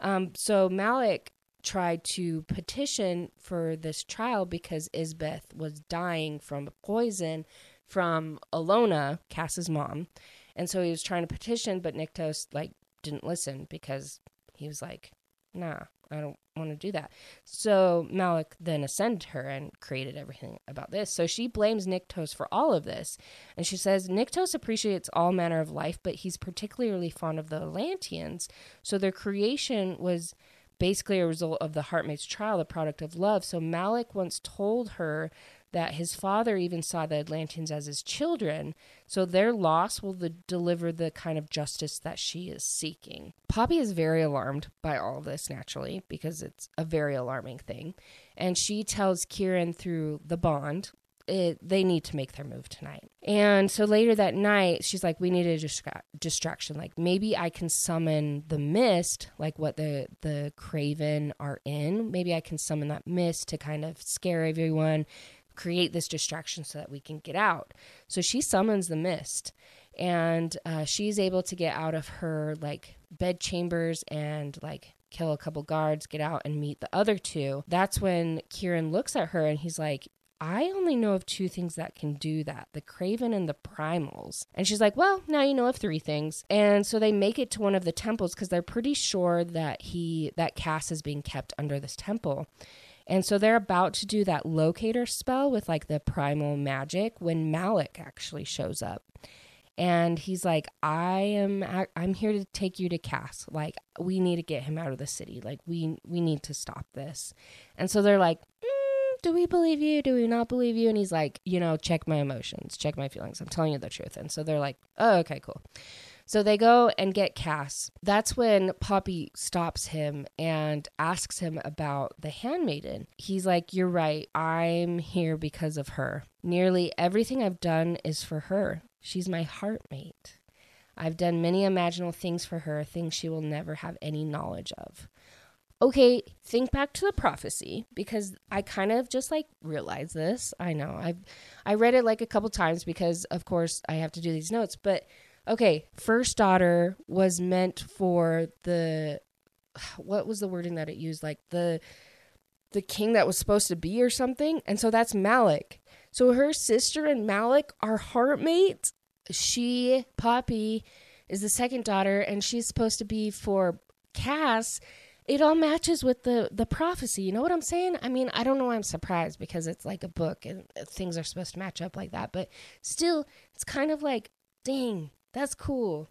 Um, so Malik tried to petition for this trial because Isbeth was dying from poison from Alona, Cass's mom. And so he was trying to petition, but Nyktos, like, didn't listen, because he was like, nah, I don't want to do that. So Malik then ascended her and created everything about this. So she blames Nyktos for all of this. And she says, Nyktos appreciates all manner of life, but he's particularly fond of the Atlanteans. So their creation was basically a result of the heartmate's trial, the product of love. So Malik once told her that his father even saw the Atlanteans as his children, so their loss will the, deliver the kind of justice that she is seeking. Poppy is very alarmed by all this, naturally, because it's a very alarming thing, and she tells Kieran through the bond, it, they need to make their move tonight. And so later that night, she's like, we need a distra- distraction. Like, maybe I can summon the mist, like what the, the Craven are in. Maybe I can summon that mist to kind of scare everyone, create this distraction so that we can get out. So she summons the mist, and uh, she's able to get out of her like bed chambers and like kill a couple guards, get out and meet the other two. That's when Kieran looks at her and he's like, I only know of two things that can do that, the Craven and the Primals. And she's like, well, now you know of three things. And so they make it to one of the temples because they're pretty sure that he, that Cass is being kept under this temple. And so they're about to do that locator spell with like the primal magic when Malik actually shows up. And he's like, I am, I'm here to take you to Cass. Like, we need to get him out of the city. Like, we, we need to stop this. And so they're like, mm, do we believe you? Do we not believe you? And he's like, you know, check my emotions, check my feelings. I'm telling you the truth. And so they're like, oh, okay, cool. So they go and get Cass. That's when Poppy stops him and asks him about the handmaiden. He's like, you're right. I'm here because of her. Nearly everything I've done is for her. She's my heartmate. I've done many imaginal things for her, things she will never have any knowledge of. Okay, think back to the prophecy, because I kind of just like realized this. I know. I've I read it like a couple times because, of course, I have to do these notes, but... Okay, first daughter was meant for the, what was the wording that it used? Like the the king that was supposed to be or something. And so that's Malik. So her sister and Malik are heartmates. She, Poppy, is the second daughter, and she's supposed to be for Cass. It all matches with the, the prophecy. You know what I'm saying? I mean, I don't know why I'm surprised, because it's like a book and things are supposed to match up like that. But still, it's kind of like, dang. That's cool.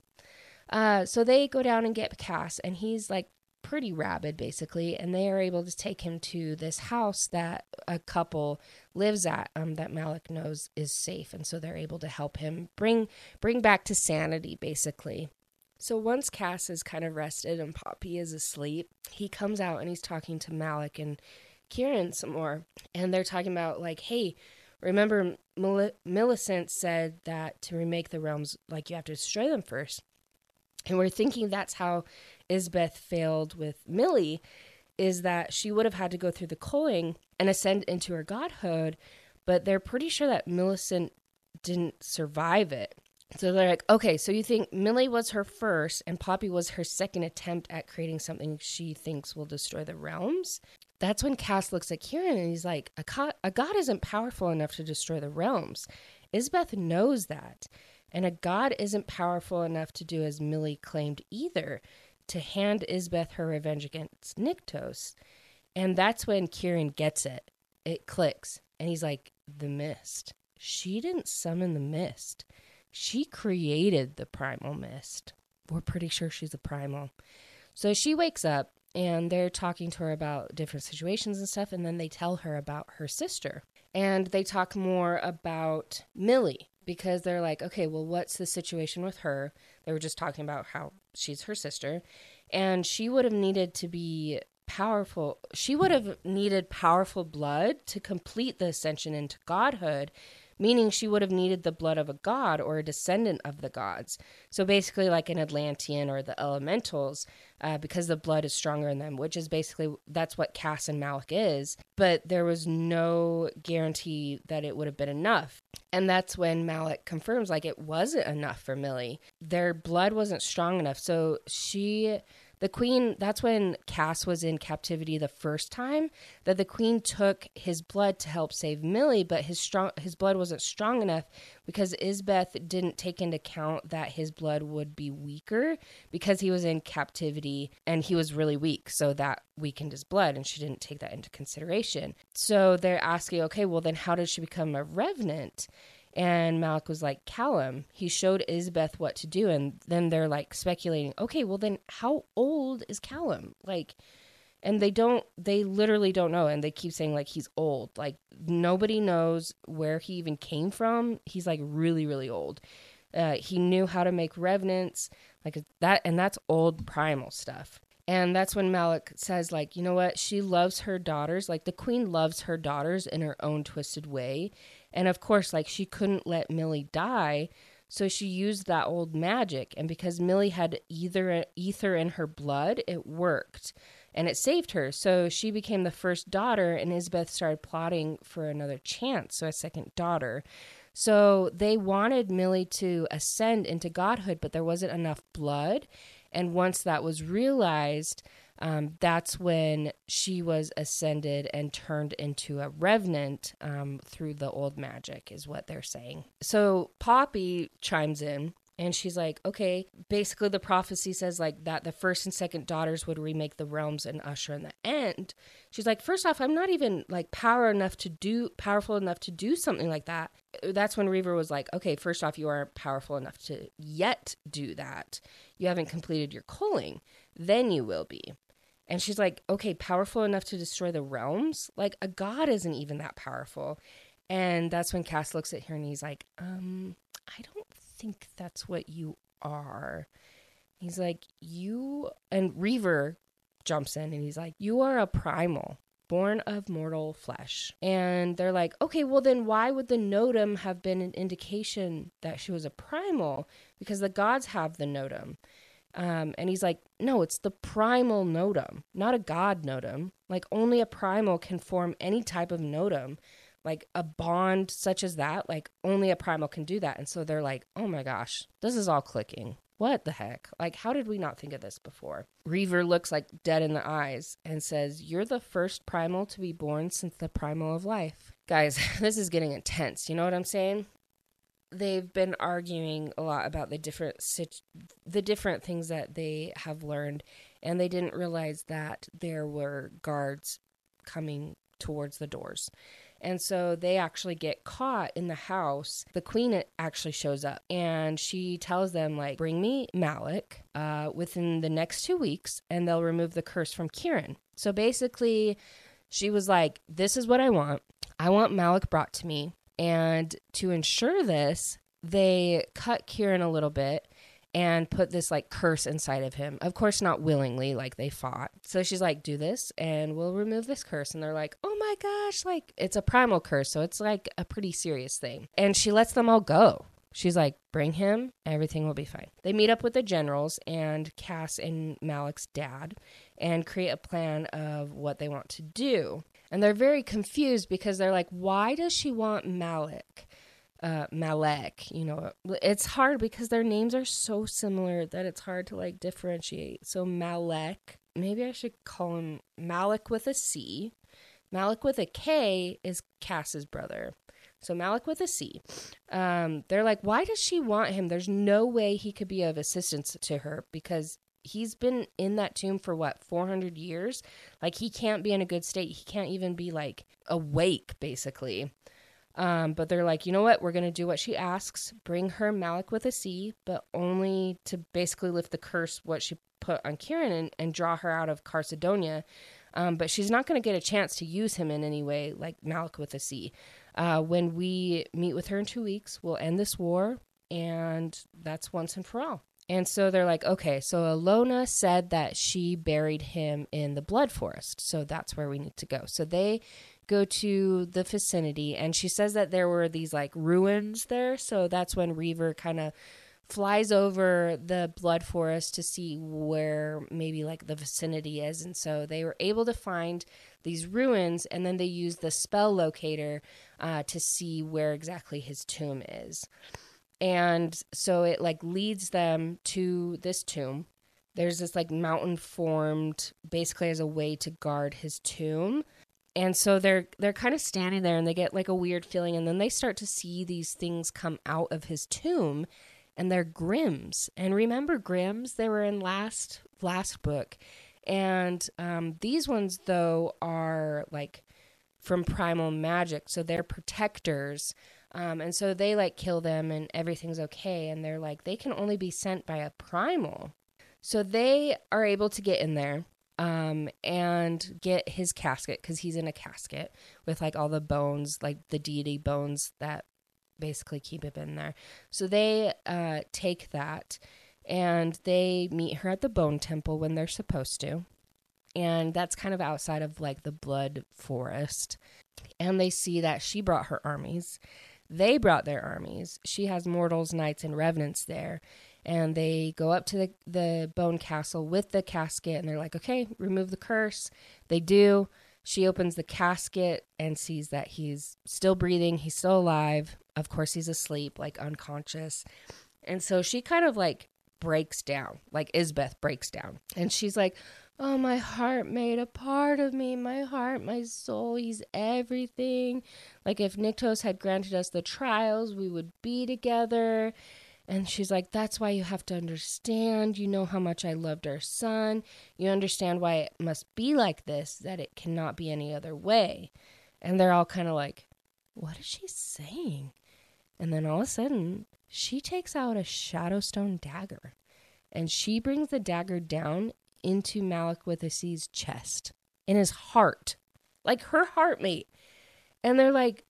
Uh, so they go down and get Cass, and he's like pretty rabid basically. And they are able to take him to this house that a couple lives at, um, that Malik knows is safe. And so they're able to help him bring, bring back to sanity basically. So once Cass is kind of rested and Poppy is asleep, he comes out and he's talking to Malik and Kieran some more. And they're talking about like, hey, remember, Mil- Millicent said that to remake the realms, like, you have to destroy them first. And we're thinking that's how Isbeth failed with Millie, is that she would have had to go through the culling and ascend into her godhood, but they're pretty sure that Millicent didn't survive it. So they're like, okay, so you think Millie was her first and Poppy was her second attempt at creating something she thinks will destroy the realms? That's when Cass looks at Kieran and he's like, a, co- a god isn't powerful enough to destroy the realms. Isbeth knows that. And a god isn't powerful enough to do as Millie claimed either, to hand Isbeth her revenge against Nyktos. And that's when Kieran gets it. It clicks. And he's like, the mist. She didn't summon the mist. She created the primal mist. We're pretty sure she's a primal. So she wakes up. And they're talking to her about different situations and stuff. And then they tell her about her sister. And they talk more about Millie. Because they're like, okay, well, what's the situation with her? They were just talking about how she's her sister. And she would have needed to be powerful. She would have needed powerful blood to complete the ascension into godhood. Meaning she would have needed the blood of a god or a descendant of the gods. So basically like an Atlantean or the elementals, uh, because the blood is stronger in them, which is basically, that's what Cass and Malik is. But there was no guarantee that it would have been enough. And that's when Malik confirms, like, it wasn't enough for Millie. Their blood wasn't strong enough. So she... The queen, that's when Cass was in captivity the first time, that the queen took his blood to help save Millie, but his strong, his blood wasn't strong enough because Isbeth didn't take into account that his blood would be weaker because he was in captivity and he was really weak. So that weakened his blood, and she didn't take that into consideration. So they're asking, okay, well, then how did she become a revenant? And Malik was like, Callum. He showed Isbeth what to do. And then they're like speculating, okay, well then how old is Callum? Like, And they don't, they literally don't know. And they keep saying, like, he's old. Like, nobody knows where he even came from. He's, like, really, really old. Uh, he knew how to make revenants. Like, that, and that's old primal stuff. And that's when Malik says, like, you know what? She loves her daughters. Like, the queen loves her daughters in her own twisted way. And, of course, like, she couldn't let Millie die. So she used that old magic. And because Millie had ether, ether in her blood, it worked. And it saved her. So she became the first daughter, and Isbeth started plotting for another chance, so a second daughter. So they wanted Millie to ascend into godhood, but there wasn't enough blood. And once that was realized, um, that's when she was ascended and turned into a revenant um, through the old magic, is what they're saying. So Poppy chimes in. And she's like, okay, basically the prophecy says, like, that the first and second daughters would remake the realms and usher in the end. She's like, first off, I'm not even, like, power enough to do, powerful enough to do something like that. That's when Reaver was like, okay, first off, you aren't powerful enough to yet do that. You haven't completed your calling. Then you will be. And she's like, okay, powerful enough to destroy the realms? Like, a god isn't even that powerful. And that's when Cass looks at her and he's like, um, I don't think that's what you are. He's like, you, and Reaver jumps in and he's like, you are a primal, born of mortal flesh. And they're like, okay, well then why would the notum have been an indication that she was a primal? Because the gods have the notum. Um, and he's like, no, it's the primal notum, not a god notum. Like, only a primal can form any type of notum. Like, a bond such as that, like, only a primal can do that. And so they're like, oh my gosh, this is all clicking. What the heck? Like, how did we not think of this before? Reaver looks, like, dead in the eyes and says, you're the first primal to be born since the primal of life. Guys, this is getting intense. You know what I'm saying? They've been arguing a lot about the different situ- the different things that they have learned, and they didn't realize that there were guards coming towards the doors. And so they actually get caught in the house. The queen actually shows up and she tells them, like, bring me Malik uh, within the next two weeks and they'll remove the curse from Kieran. So basically she was like, this is what I want. I want Malik brought to me. And to ensure this, they cut Kieran a little bit and put this, like, curse inside of him. Of course, not willingly, like, they fought. So she's like, do this, and we'll remove this curse. And they're like, oh my gosh, like, it's a primal curse, so it's, like, a pretty serious thing. And she lets them all go. She's like, bring him, everything will be fine. They meet up with the generals and Cass and Malik's dad and create a plan of what they want to do. And they're very confused because they're like, why does she want Malik? Uh, Malik, you know, it's hard because their names are so similar that it's hard to, like, differentiate. So Malik, maybe I should call him Malik with a C. Malik with a K is Cass's brother. So Malik with a C. Um, they're like, why does she want him? There's no way he could be of assistance to her because he's been in that tomb for, what, four hundred years? Like, he can't be in a good state. He can't even be, like, awake, basically. Um, but they're like, you know what? We're going to do what she asks. Bring her Malik with a C, but only to basically lift the curse, what she put on Kieran, and, and draw her out of Carcidonia. Um, but she's not going to get a chance to use him in any way, like Malik with a C. Uh, when we meet with her in two weeks, we'll end this war. And that's once and for all. And so they're like, okay, so Alona said that she buried him in the Blood Forest. So that's where we need to go. So they go to the vicinity, and she says that there were these, like, ruins there. So that's when Reaver kind of flies over the Blood Forest to see where maybe, like, the vicinity is. And so they were able to find these ruins, and then they used the spell locator uh, to see where exactly his tomb is. And so it, like, leads them to this tomb. There's this, like, mountain formed basically as a way to guard his tomb. And so they're they're kind of standing there, and they get, like, a weird feeling, and then they start to see these things come out of his tomb, and they're Grims. And remember Grims? They were in last last book. And um, these ones, though, are, like, from primal magic, so they're protectors. Um, and so they, like, kill them, and everything's okay. And they're like, they can only be sent by a primal. So they are able to get in there. um, and get his casket, because he's in a casket with like all the bones, like the deity bones that basically keep him in there. So they uh, take that and they meet her at the bone temple when they're supposed to. And that's kind of outside of like the Blood Forest. And they see that she brought her armies. They brought their armies. She has mortals, knights, and revenants there. And they go up to the, the bone castle with the casket. And they're like, okay, remove the curse. They do. She opens the casket and sees that he's still breathing. He's still alive. Of course, he's asleep, like unconscious. And so she kind of like breaks down. Like Isbeth breaks down. And she's like, oh, my heart made a part of me, my heart, my soul, he's everything. Like, if Nyktos had granted us the trials, we would be together. And she's like, that's why you have to understand. You know how much I loved our son. You understand why it must be like this, that it cannot be any other way. And they're all kind of like, what is she saying? And then all of a sudden, she takes out a shadowstone dagger. And she brings the dagger down into Malik with Assi's chest, in his heart, like her heartmate. And they're like,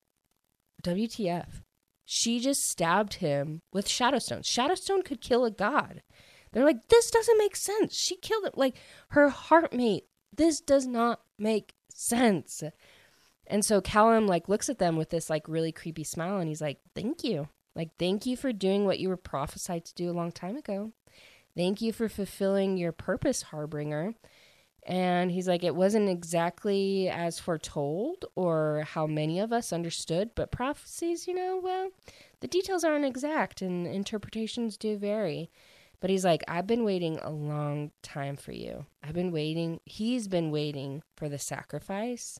W T F. She just stabbed him with shadowstone. Shadowstone could kill a god. They're like, this doesn't make sense. She killed him. Like, her heartmate, this does not make sense. And so Callum like looks at them with this like really creepy smile, and he's like, thank you. Like, thank you for doing what you were prophesied to do a long time ago. Thank you for fulfilling your purpose, Harbinger. And he's like, it wasn't exactly as foretold or how many of us understood, but prophecies, you know, well, the details aren't exact and interpretations do vary. But he's like, I've been waiting a long time for you. I've been waiting. He's been waiting for the sacrifice,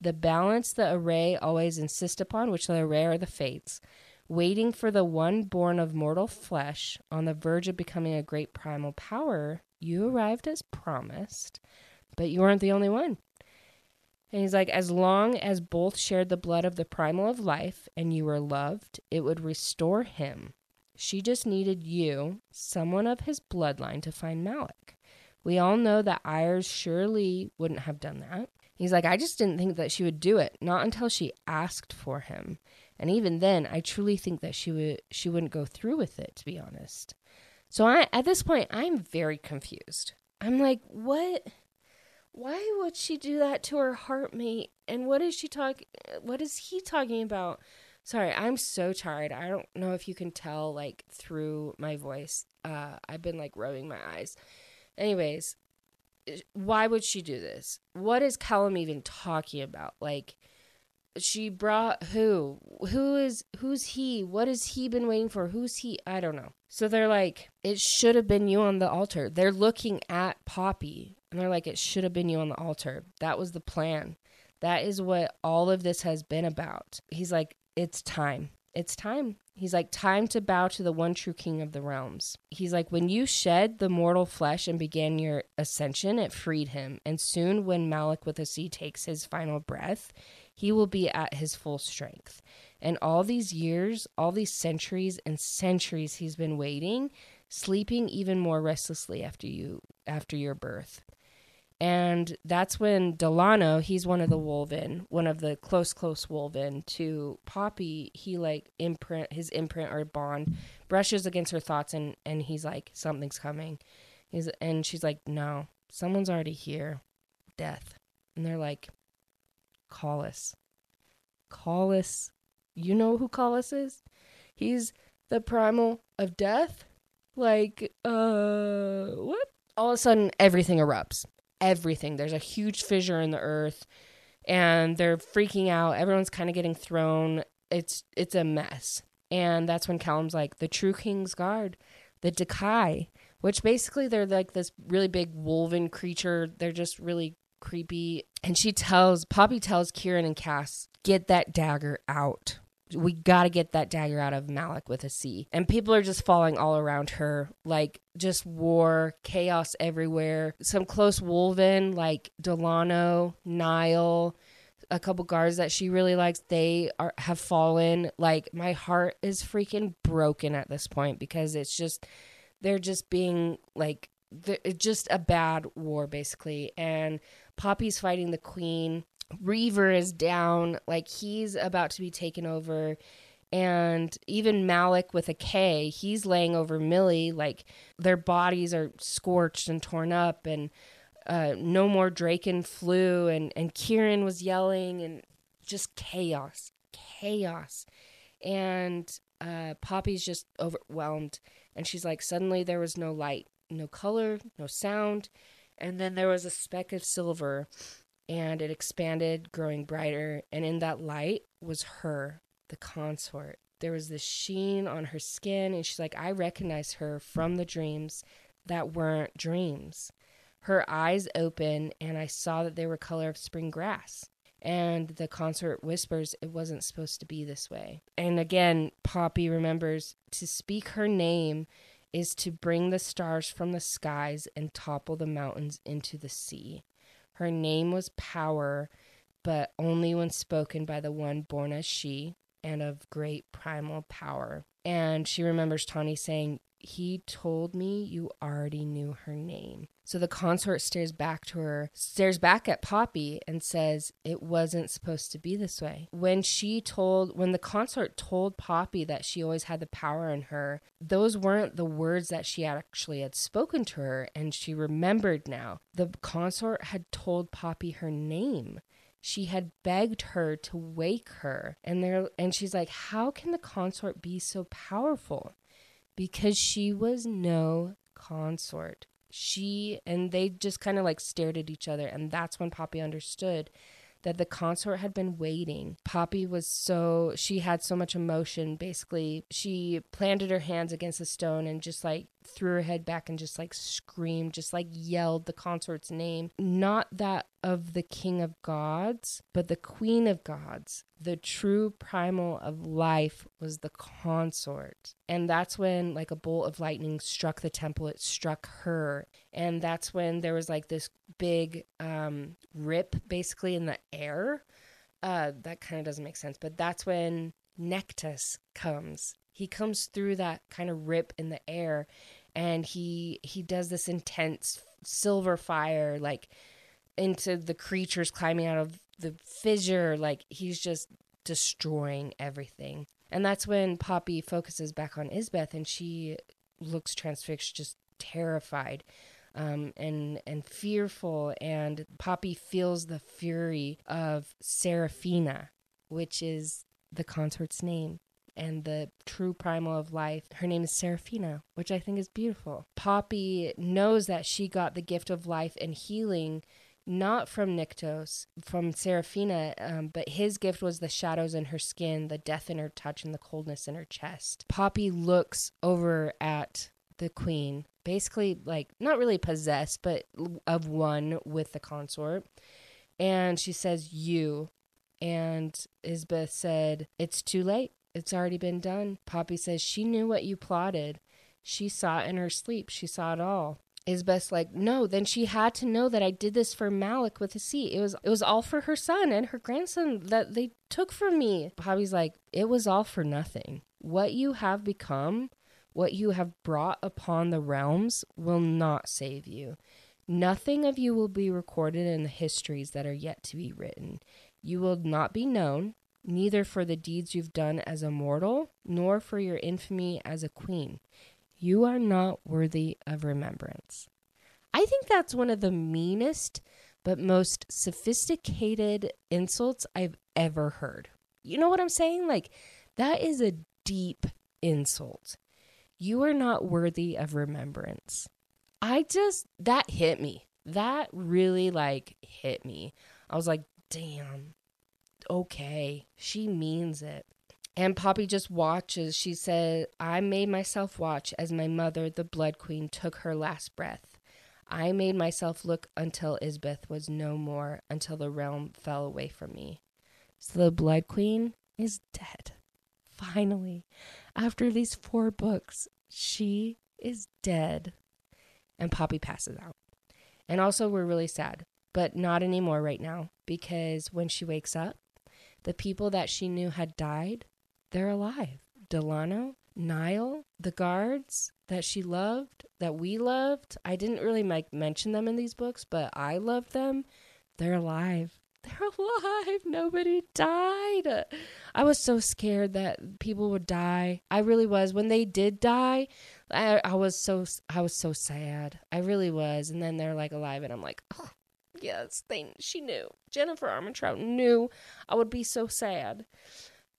the balance the array always insist upon, which the array are the fates. Waiting for the one born of mortal flesh on the verge of becoming a great primal power, you arrived as promised, but you weren't the only one. And he's like, as long as both shared the blood of the primal of life and you were loved, it would restore him. She just needed you, someone of his bloodline, to find Malik. We all know that Ayers surely wouldn't have done that. He's like, I just didn't think that she would do it, not until she asked for him. And even then, I truly think that she would she wouldn't go through with it, to be honest. So I, at this point, I'm very confused. I'm like, what? Why would she do that to her heartmate? And what is she talk? What is he talking about? Sorry, I'm so tired. I don't know if you can tell, like through my voice. Uh, I've been like rubbing my eyes. Anyways, why would she do this? What is Callum even talking about? Like, she brought who? Who is, who's he? What has he been waiting for? Who's he? I don't know. So they're like, it should have been you on the altar. They're looking at Poppy and they're like, it should have been you on the altar. That was the plan. That is what all of this has been about. He's like, it's time. It's time. He's like, time to bow to the one true king of the realms. He's like, when you shed the mortal flesh and began your ascension, it freed him. And soon when Malik with a C takes his final breath, he will be at his full strength. And all these years, all these centuries and centuries he's been waiting, sleeping even more restlessly after you, after your birth. And that's when Delano, he's one of the Wolven, one of the close, close Wolven to Poppy. He like imprint, his imprint or bond brushes against her thoughts, and, and he's like, something's coming. He's, and she's like, no, someone's already here. Death. And they're like, Kolis. Kolis. You know who Kolis is? He's the primal of death. Like, uh, what? All of a sudden, everything erupts. Everything. There's a huge fissure in the earth, and they're freaking out. Everyone's kind of getting thrown. It's it's a mess. And that's when Callum's like, the true king's guard, the Decai, which basically they're like this really big wolven creature. They're just really creepy. And she tells, Poppy tells Kieran and Cass, get that dagger out. We got to get that dagger out of Malik with a C. And people are just falling all around her, like just war, chaos everywhere. Some close Wolven like Delano, Niall, a couple guards that she really likes, they are have fallen. Like, my heart is freaking broken at this point, because it's just, they're just being like the, just a bad war, basically. And Poppy's fighting the queen. Reaver is down. Like, he's about to be taken over. And even Malik with a K, he's laying over Millie. Like, their bodies are scorched and torn up. And uh, no more Draken flew. And, and Kieran was yelling. And just chaos. Chaos. And uh, Poppy's just overwhelmed. And she's like, suddenly there was no light, no color, no sound. And then there was a speck of silver. And it expanded, growing brighter. And in that light was her, the consort. There was this sheen on her skin, and she's like, I recognize her from the dreams that weren't dreams. Her eyes open, and I saw that they were color of spring grass. And the consort whispers, it wasn't supposed to be this way. And again, Poppy remembers, to speak her name is to bring the stars from the skies and topple the mountains into the sea. Her name was power, but only when spoken by the one born as she, and of great primal power. And she remembers Tawny saying, he told me you already knew her name. So the consort stares back to her, stares back at Poppy, and says, it wasn't supposed to be this way. When she told, when the consort told Poppy that she always had the power in her, those weren't the words that she actually had spoken to her, and she remembered now. The consort had told Poppy her name. She had begged her to wake her. And there, and she's like, how can the consort be so powerful? Because she was no consort. She, and they just kind of like stared at each other. And that's when Poppy understood that the consort had been waiting. Poppy was so, she had so much emotion, basically. She planted her hands against a stone and just like threw her head back and just like screamed, just like yelled the consort's name. Not that of the king of gods, but the queen of gods. The true primal of life was the consort. And that's when like a bolt of lightning struck the temple. It struck her. And that's when there was like this big um, rip basically in the air. Uh, that kind of doesn't make sense. But that's when Nyktos comes. He comes through that kind of rip in the air. And he he does this intense silver fire like into the creatures climbing out of the fissure. Like, he's just destroying everything. And that's when Poppy focuses back on Isbeth, and she looks transfixed, just terrified um, and, and fearful. And Poppy feels the fury of Seraphina, which is the consort's name and the true primal of life. Her name is Seraphina, which I think is beautiful. Poppy knows that she got the gift of life and healing, not from Nyktos, from Seraphina, um, but his gift was the shadows in her skin, the death in her touch, and the coldness in her chest. Poppy looks over at the queen, basically like not really possessed, but of one with the consort. And she says, you. And Isbeth said, it's too late. It's already been done. Poppy says, she knew what you plotted. She saw it in her sleep. She saw it all. Isbeth's like, no, then she had to know that I did this for Malik with a C. It was it was all for her son and her grandson that they took from me. Poppy's like, it was all for nothing. What you have become, what you have brought upon the realms will not save you. Nothing of you will be recorded in the histories that are yet to be written. You will not be known, neither for the deeds you've done as a mortal, nor for your infamy as a queen. You are not worthy of remembrance. I think that's one of the meanest but most sophisticated insults I've ever heard. You know what I'm saying? Like, that is a deep insult. You are not worthy of remembrance. I just, that hit me. That really, like, hit me. I was like, damn, okay, she means it. And Poppy just watches. She said, I made myself watch as my mother, the Blood Queen, took her last breath. I made myself look until Isbeth was no more, until the realm fell away from me. So the Blood Queen is dead. Finally, after these four books, she is dead. And Poppy passes out. And also, we're really sad, but not anymore right now, because when she wakes up, the people that she knew had died, they're alive. Delano, Niall, the guards that she loved, that we loved. I didn't really make mention them in these books, but I loved them. They're alive. They're alive. Nobody died. I was so scared that people would die. I really was. When they did die, I, I was so I was so sad. I really was. And then they're like alive, and I'm like, oh, yes, they. She knew. Jennifer Armentrout knew. I would be so sad.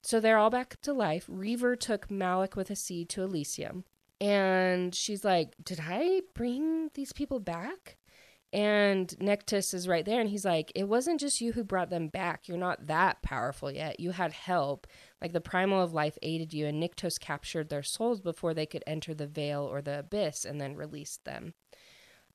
So they're all back to life. Reaver took Malik with a C to Iliseeum, and she's like, "Did I bring these people back?" And Nyktos is right there, and he's like, it wasn't just you who brought them back. You're not that powerful yet. You had help. Like, the primal of life aided you, and Nyktos captured their souls before they could enter the veil or the abyss and then released them.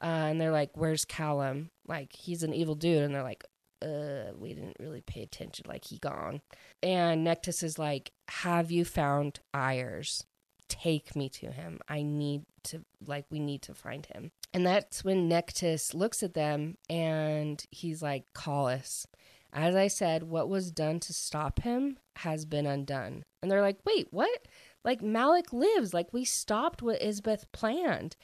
Uh, and they're like, where's Callum? Like, he's an evil dude. And they're like, uh, we didn't really pay attention. Like, he gone. And Nyktos is like, have you found Ayers? Take me to him. I need to, like, we need to find him. And that's when Nyktos looks at them and he's like, Kolis, as I said, what was done to stop him has been undone. And they're like, wait, what? Like, Malik lives. Like, we stopped what Isbeth planned.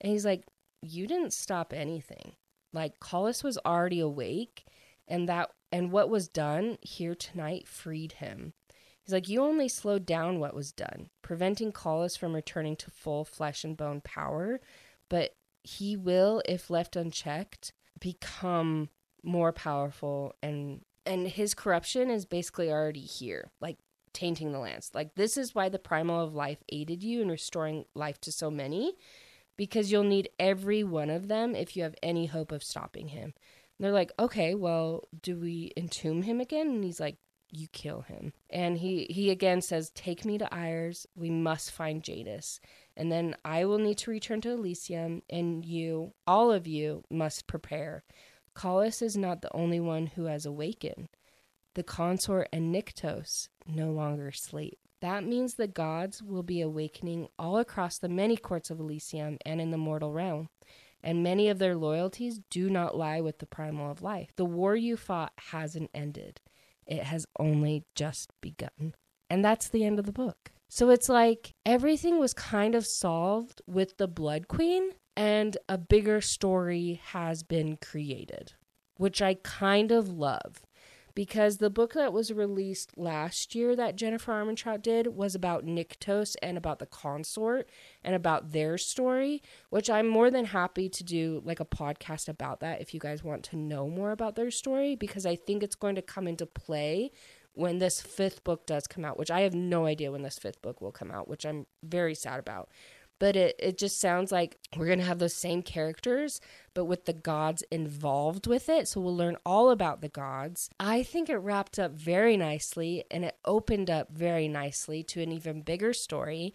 And he's like, you didn't stop anything. Like, Kolis was already awake, and that, and what was done here tonight freed him. He's like, you only slowed down what was done, preventing Kolis from returning to full flesh and bone power, but he will, if left unchecked, become more powerful, and and his corruption is basically already here, like tainting the lands. Like, this is why the primal of life aided you in restoring life to so many, because you'll need every one of them if you have any hope of stopping him. And they're like, okay, well, do we entomb him again? And he's like, you kill him. And he, he again says, take me to Ayers. We must find Jadis. And then I will need to return to Iliseeum, and you, all of you, must prepare. Kolis is not the only one who has awakened. The consort and Nyktos no longer sleep. That means the gods will be awakening all across the many courts of Iliseeum and in the mortal realm. And many of their loyalties do not lie with the primal of life. The war you fought hasn't ended. It has only just begun. And that's the end of the book. So it's like everything was kind of solved with the Blood Queen, and a bigger story has been created, which I kind of love, because the book that was released last year that Jennifer Armentrout did was about Nyktos and about the consort and about their story, which I'm more than happy to do like a podcast about that if you guys want to know more about their story, because I think it's going to come into play when this fifth book does come out, which I have no idea when this fifth book will come out, which I'm very sad about. But it, it just sounds like we're going to have those same characters, but with the gods involved with it. So we'll learn all about the gods. I think it wrapped up very nicely, and it opened up very nicely to an even bigger story.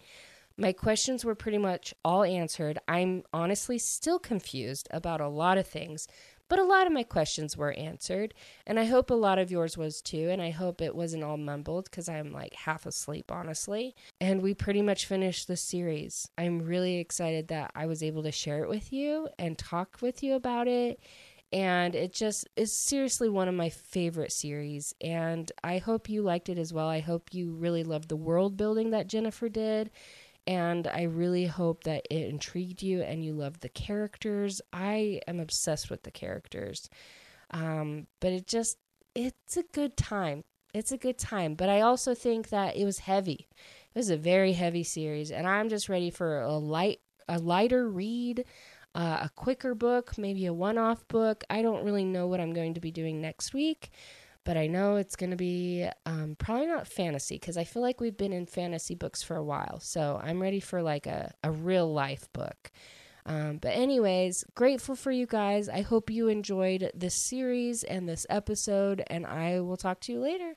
My questions were pretty much all answered. I'm honestly still confused about a lot of things, but a lot of my questions were answered, and I hope a lot of yours was too, and I hope it wasn't all mumbled, because I'm like half asleep, honestly. And we pretty much finished the series. I'm really excited that I was able to share it with you and talk with you about it, and it just is seriously one of my favorite series, and I hope you liked it as well. I hope you really loved the world building that Jennifer did. And I really hope that it intrigued you and you loved the characters. I am obsessed with the characters. Um, but it just, it's a good time. It's a good time. But I also think that it was heavy. It was a very heavy series. And I'm just ready for a light, a lighter read, uh, a quicker book, maybe a one-off book. I don't really know what I'm going to be doing next week. But I know it's going to be um, probably not fantasy, because I feel like we've been in fantasy books for a while. So I'm ready for like a, a real life book. Um, but anyways, grateful for you guys. I hope you enjoyed this series and this episode, and I will talk to you later.